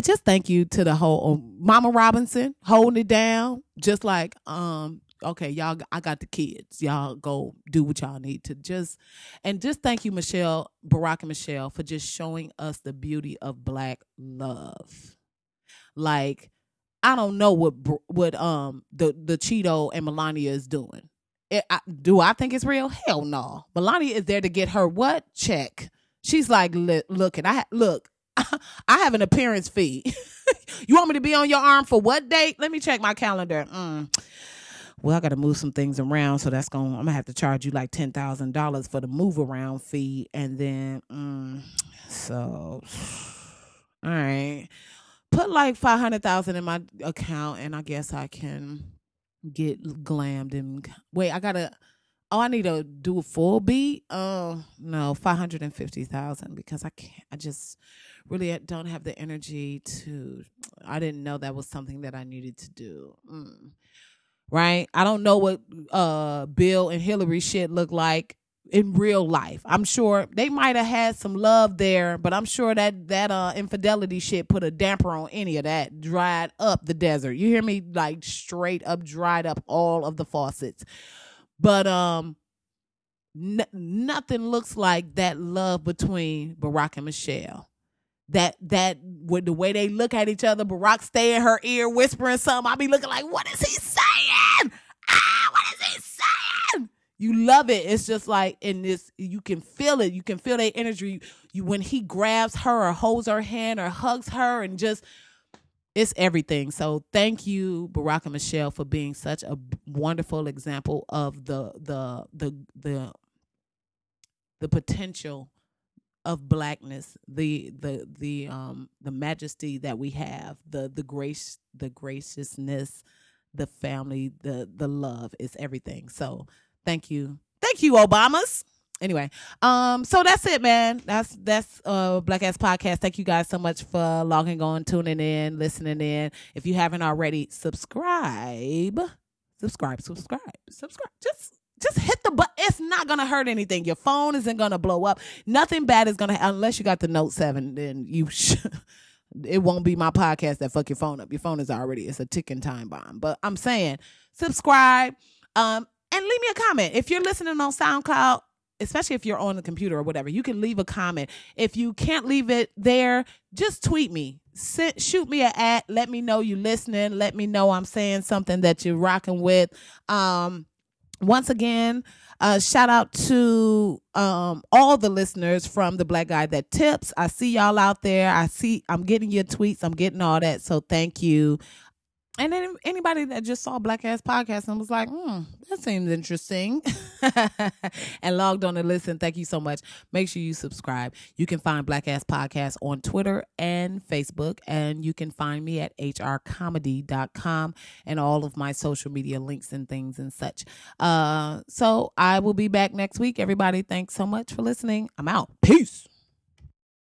just thank you to the whole Mama Robinson holding it down. Just like, okay, y'all, I got the kids. Y'all go do what y'all need to just thank you, Michelle, Barack and Michelle, for just showing us the beauty of Black love. Like, I don't know what the Cheeto and Melania is doing. Do I think it's real? Hell no. Melania is there to get her what? Check. She's like, look, I have an appearance fee. You want me to be on your arm for what date? Let me check my calendar. Well, I got to move some things around, so that's I'm going to have to charge you like $10,000 for the move around fee. And then, all right. Put like $500,000 in my account, and I guess I can get glammed. And wait, I need to do a full beat. Oh no, $550,000, because I can't. I just really don't have the energy to. I didn't know that was something that I needed to do. Right? I don't know what Bill and Hillary shit look like in real life. I'm sure they might have had some love there, but I'm sure that infidelity shit put a damper on any of that. Dried up the desert. You hear me? Like straight up dried up all of the faucets. But nothing looks like that love between Barack and Michelle. That with the way they look at each other, Barack stay in her ear whispering something. I be looking like, what is he saying? What is he saying? You love it. It's just like in this, you can feel it. You can feel that energy. You when he grabs her or holds her hand or hugs her, and just, it's everything. So thank you, Barack and Michelle, for being such a wonderful example of the potential of Blackness, the majesty that we have, the grace, the graciousness, the family, the love is everything. So. Thank you, Obamas. Anyway, so that's it, man. That's Black Ass Podcast. Thank you guys so much for logging on, tuning in, listening in. If you haven't already, subscribe. Just hit the button. It's not gonna hurt anything. Your phone isn't gonna blow up. Nothing bad is gonna, unless you got the Note 7. Then you should. It won't be my podcast that fuck your phone up. Your phone is already, it's a ticking time bomb. But I'm saying, subscribe. And leave me a comment. If you're listening on SoundCloud, especially if you're on the computer or whatever, you can leave a comment. If you can't leave it there, just tweet me. Shoot me an @ Let me know you listening. Let me know I'm saying something that you're rocking with. Once again, shout out to all the listeners from The Black Guy That Tips. I see y'all out there. I'm getting your tweets. I'm getting all that. So thank you. And then anybody that just saw Black Ass Podcast and was like, that seems interesting, and logged on to listen, thank you so much. Make sure you subscribe. You can find Black Ass Podcast on Twitter and Facebook, and you can find me at hrcomedy.com and all of my social media links and things and such. So I will be back next week. Everybody, thanks so much for listening. I'm out. Peace.